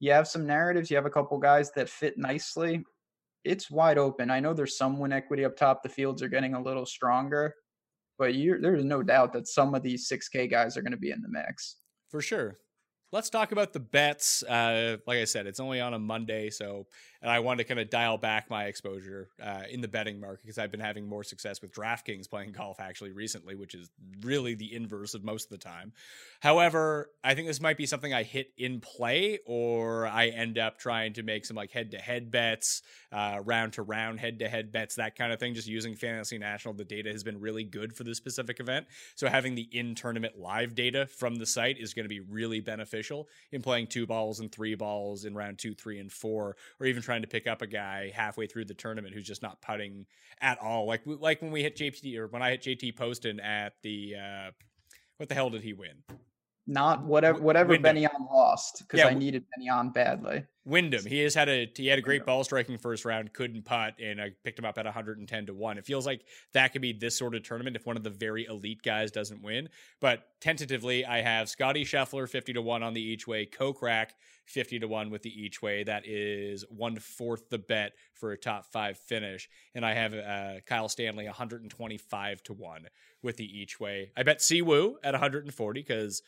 you have some narratives. You have a couple guys that fit nicely. It's wide open. I know there's some win equity up top. The fields are getting a little stronger, but you're, there's no doubt that some of these six K guys are going to be in the mix. For sure. Let's talk about the bets. Uh, like I said, it's only on a Monday, so and I wanted to kind of dial back my exposure uh, in the betting market because I've been having more success with DraftKings playing golf actually recently, which is really the inverse of most of the time. However, I think this might be something I hit in play, or I end up trying to make some like head-to-head bets, uh, round-to-round head-to-head bets, that kind of thing. Just using Fantasy National, the data has been really good for this specific event, so having the in-tournament live data from the site is going to be really beneficial in playing two balls and three balls in round two, three, and four, or even trying to pick up a guy halfway through the tournament who's just not putting at all. Like like when we hit J T, or when I hit J T Poston at the, uh, what the hell did he win? Not whatever whatever Wyndham. Benyon lost, because yeah, I needed Benyon badly. Wyndham, he has had a he had a great ball striking first round, couldn't putt, and I picked him up at one hundred ten to one. It feels like that could be this sort of tournament if one of the very elite guys doesn't win. But tentatively, I have Scotty Scheffler fifty to one on the each way, Kokrak fifty to one with the each way. That is one fourth the bet for a top five finish. And I have uh, Kyle Stanley one hundred twenty-five to one with the each way. I bet Siwoo at one hundred forty because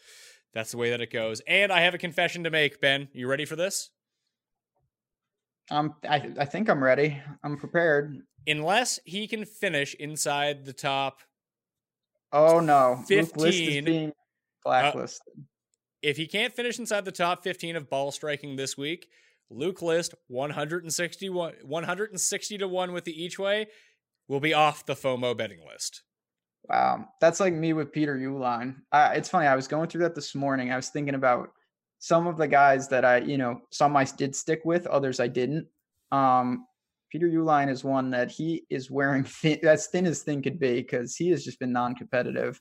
that's the way that it goes. And I have a confession to make, Ben. You ready for this? Um, I, I think I'm ready. I'm prepared. Unless he can finish inside the top. Oh no. fifteen. Luke List is being blacklisted. Uh, if he can't finish inside the top fifteen of ball striking this week, Luke List one hundred sixty to one with the each way will be off the FOMO betting list. Wow. That's like me with Peter Uline. Uh, it's funny. I was going through that this morning. I was thinking about some of the guys that I, you know, some I did stick with, others I didn't. Um, Peter Uline is one that he is wearing thin, as thin as thin could be, because he has just been non-competitive.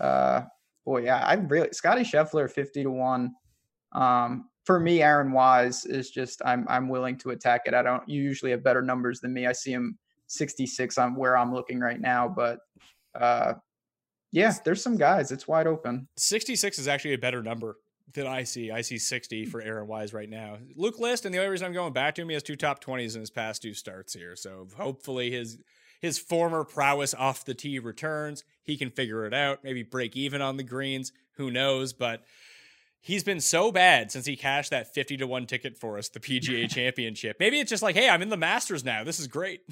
Uh, boy, yeah, I really Scotty Scheffler fifty to one. Um, for me, Aaron Wise is just I'm I'm willing to attack it. I don't you usually have better numbers than me. I see him sixty-six on where I'm looking right now, but. Uh, yeah, there's some guys. It's wide open. sixty-six is actually a better number than I see. I see sixty for Aaron Wise right now. Luke List, and the only reason I'm going back to him, he has two top twenties in his past two starts here. So hopefully his his former prowess off the tee returns. He can figure it out. Maybe break even on the greens. Who knows? But he's been so bad since he cashed that fifty to one ticket for us, the P G A Championship. Maybe it's just like, hey, I'm in the Masters now. This is great.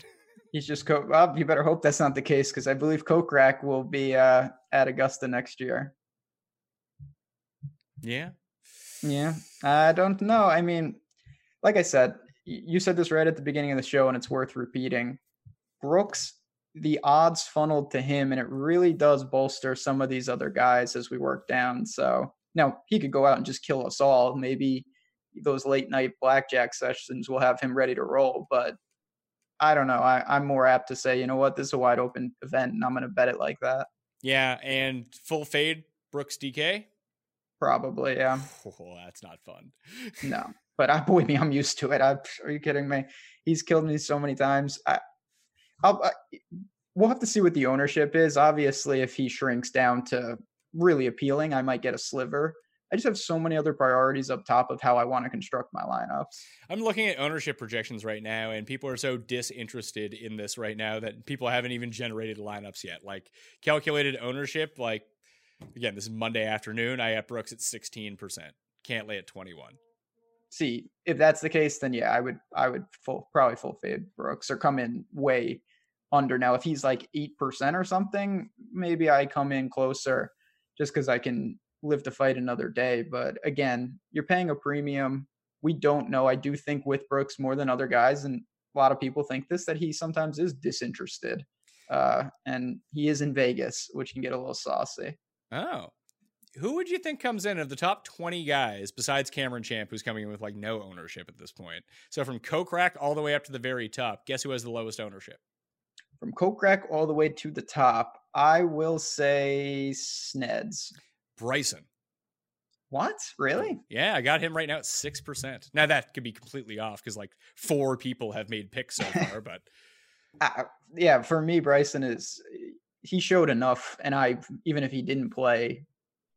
He's just co- Bob. You better hope that's not the case, because I believe Kokrak will be uh, at Augusta next year. Yeah, yeah. I don't know. I mean, like I said, you said this right at the beginning of the show, and it's worth repeating. Brooks, the odds funneled to him, and it really does bolster some of these other guys as we work down. So now he could go out and just kill us all. Maybe those late night blackjack sessions will have him ready to roll, but. I don't know. I, I'm more apt to say, you know what, this is a wide open event and I'm going to bet it like that. Yeah. And full fade Brooks D K? Probably. Yeah. Oh, that's not fun. No, but I, believe me, I'm used to it. I, are you kidding me? He's killed me so many times. I, I'll, I, we'll have to see what the ownership is. Obviously, if he shrinks down to really appealing, I might get a sliver. I just have so many other priorities up top of how I want to construct my lineups. I'm looking at ownership projections right now, and people are so disinterested in this right now that people haven't even generated lineups yet. Like calculated ownership, like again, this is Monday afternoon. I have Brooks at sixteen percent, Cantlay at twenty-one. See, if that's the case, then yeah, I would, I would full probably full fade Brooks or come in way under. Now, if he's like eight percent or something, maybe I come in closer just because I can. Live to fight another day. But again, you're paying a premium. We don't know. I do think with Brooks more than other guys, and a lot of people think this, that he sometimes is disinterested. Uh, and he is in Vegas, which can get a little saucy. Oh, who would you think comes in of the top twenty guys besides Cameron Champ, who's coming in with like no ownership at this point? So from Kokrak all the way up to the very top, guess who has the lowest ownership? From Kokrak all the way to the top, I will say Sneds. Bryson. What? Really? Yeah, I got him right now at six percent. Now that could be completely off because like four people have made picks so far, but... Uh, yeah, for me, Bryson is, he showed enough. And I, even if he didn't play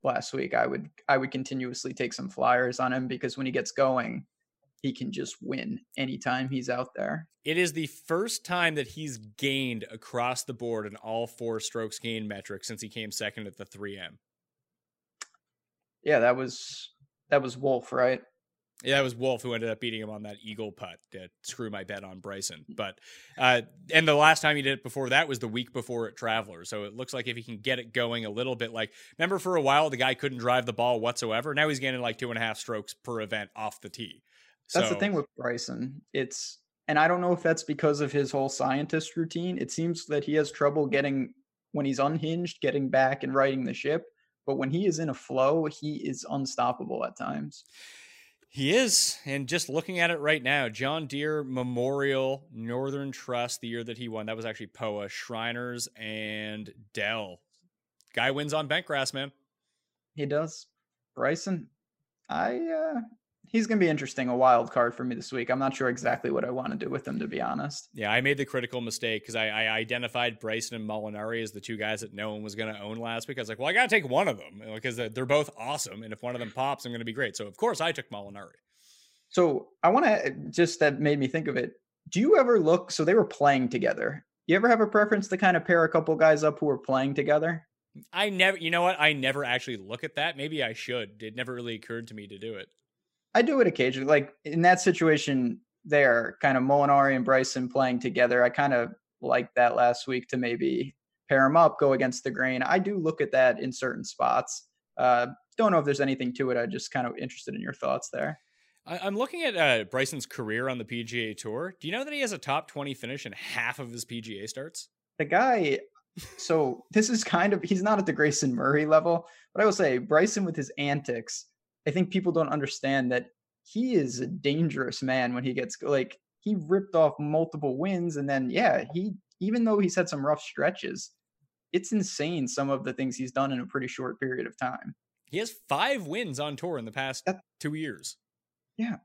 last week, I would, I would continuously take some flyers on him because when he gets going, he can just win anytime he's out there. It is the first time that he's gained across the board in all four strokes gain metrics since he came second at the three M. Yeah, that was, that was Wolf, right? Yeah, it was Wolf who ended up beating him on that eagle putt to screw my bet on Bryson. But, uh, and the last time he did it before that was the week before at Travelers. So it looks like if he can get it going a little bit, like, remember for a while, the guy couldn't drive the ball whatsoever. Now he's getting like two and a half strokes per event off the tee. That's so, the thing with Bryson. It's, and I don't know if that's because of his whole scientist routine. It seems that he has trouble getting, when he's unhinged, getting back and riding the ship. But when he is in a flow, he is unstoppable at times. He is, and just looking at it right now, John Deere Memorial, Northern Trust, the year that he won. That was actually P O A, Shriners, and Dell. Guy wins on bent grass, man. He does. Bryson, I uh, he's going to be interesting, a wild card for me this week. I'm not sure exactly what I want to do with him, to be honest. Yeah, I made the critical mistake because I, I identified Bryson and Molinari as the two guys that no one was going to own last week. I was like, well, I got to take one of them because they're both awesome. And if one of them pops, I'm going to be great. So, of course, I took Molinari. So I want to just, that made me think of it. Do you ever look, so they were playing together. You ever have a preference to kind of pair a couple guys up who are playing together? I never, you know what? I never actually look at that. Maybe I should. It never really occurred to me to do it. I do it occasionally. Like in that situation there, kind of Molinari and Bryson playing together. I kind of liked that last week to maybe pair them up, go against the grain. I do look at that in certain spots. Uh, don't know if there's anything to it. I'm just kind of interested in your thoughts there. I'm looking at uh, Bryson's career on the P G A Tour. Do you know that he has a top twenty finish in half of his P G A starts? The guy... So this is kind of, he's not at the Grayson Murray level, but I will say Bryson with his antics, I think people don't understand that he is a dangerous man when he gets, like, he ripped off multiple wins. And then, yeah, he, even though he's had some rough stretches, it's insane some of the things he's done in a pretty short period of time. He has five wins on tour in the past that, two years. Yeah.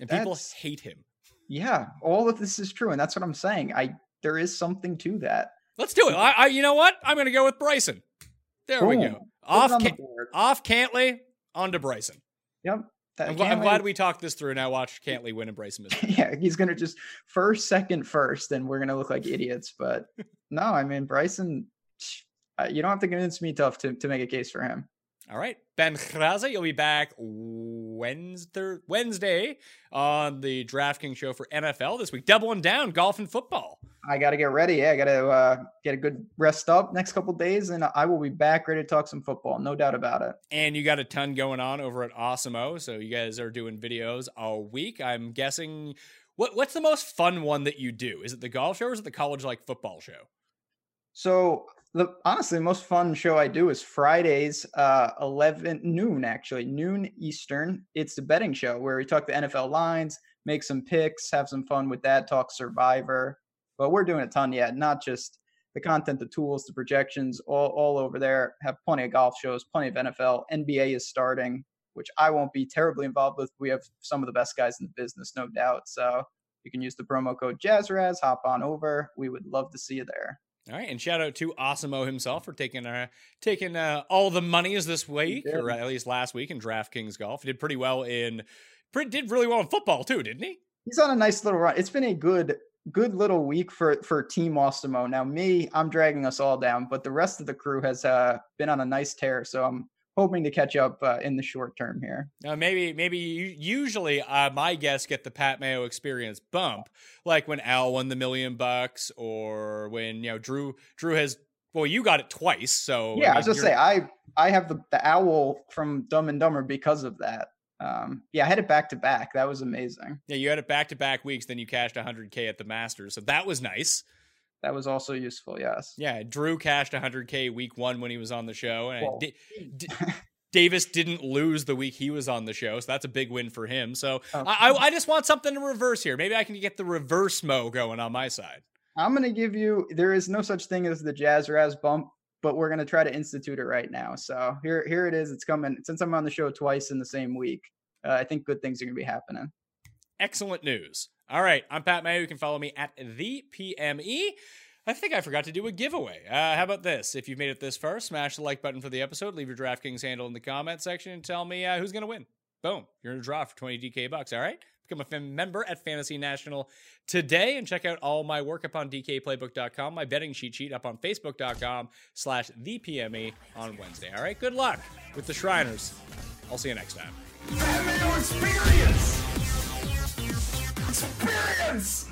And people hate him. Yeah. All of this is true. And that's what I'm saying. I, there is something to that. Let's do it. I, I, you know what? I'm going to go with Bryson. There Boom. we go. Put off, Can- off Cantlay, on to Bryson. Yep. That, I'm, gl- I'm glad we talked this through. Now watch Cantlay win and Bryson miss. Yeah, he's going to just first, second, first, and we're going to look like idiots. But no, I mean, Bryson, you don't have to convince me tough to, to make a case for him. All right. Ben Khraza, you'll be back Wednesday, Wednesday on the DraftKings show for N F L this week. Doubling down, golf and football. I got to get ready. Yeah, I got to uh, get a good rest up next couple of days, and I will be back ready to talk some football. No doubt about it. And you got a ton going on over at Awesome-O, so you guys are doing videos all week. I'm guessing, what what's the most fun one that you do? Is it the golf show or is it the college like football show? So... The, honestly, the most fun show I do is Fridays, uh, eleven noon, actually noon Eastern. It's the betting show where we talk the N F L lines, make some picks, have some fun with that, talk Survivor. But we're doing a ton yet, not just the content, the tools, the projections, all, all over there. Have plenty of golf shows, plenty of N F L. N B A is starting, which I won't be terribly involved with. We have some of the best guys in the business, no doubt. So you can use the promo code JazzRazz, hop on over. We would love to see you there. All right, and shout out to Awesome-O himself for taking uh, taking uh, all the monies this week, or at least last week in DraftKings Golf. He did pretty well in, pretty, did really well in football too, didn't he? He's on a nice little run. It's been a good good little week for, for Team Awesome-O. Now me, I'm dragging us all down, but the rest of the crew has uh, been on a nice tear, so I'm hoping to catch up uh, in the short term here. Now, maybe, maybe usually uh, my guests get the Pat Mayo experience bump, like when Al won the million bucks, or when you know Drew. Drew has well, you got it twice, so yeah. I, mean, I was just say I I have the, the owl from Dumb and Dumber because of that. um, yeah, I had it back to back. That was amazing. Yeah, you had it back to back weeks. Then you cashed one hundred K at the Masters, so that was nice. That was also useful. Yes. Yeah, Drew cashed one hundred K week one when he was on the show, and I, D- D- Davis didn't lose the week he was on the show, so that's a big win for him. So okay. I, I, I just want something in reverse here. Maybe I can get the reverse mo going on my side. I'm going to give you, there is no such thing as the Jazz Razz bump, but we're going to try to institute it right now. So here, here it is. It's coming. Since I'm on the show twice in the same week, uh, I think good things are going to be happening. Excellent news. All right. I'm Pat Mayo. You can follow me at the P M E. I think I forgot to do a giveaway. Uh, how about this? If you've made it this far, smash the like button for the episode. Leave your DraftKings handle in the comment section and tell me uh, who's going to win. Boom. You're in a draw for twenty D K bucks. All right. Become a fan member at Fantasy National today and check out all my work up on D K playbook dot com, my betting cheat sheet up on Facebook dot com slash the P M E on Wednesday. All right, good luck with the Shriners. I'll see you next time. Experience! Experience!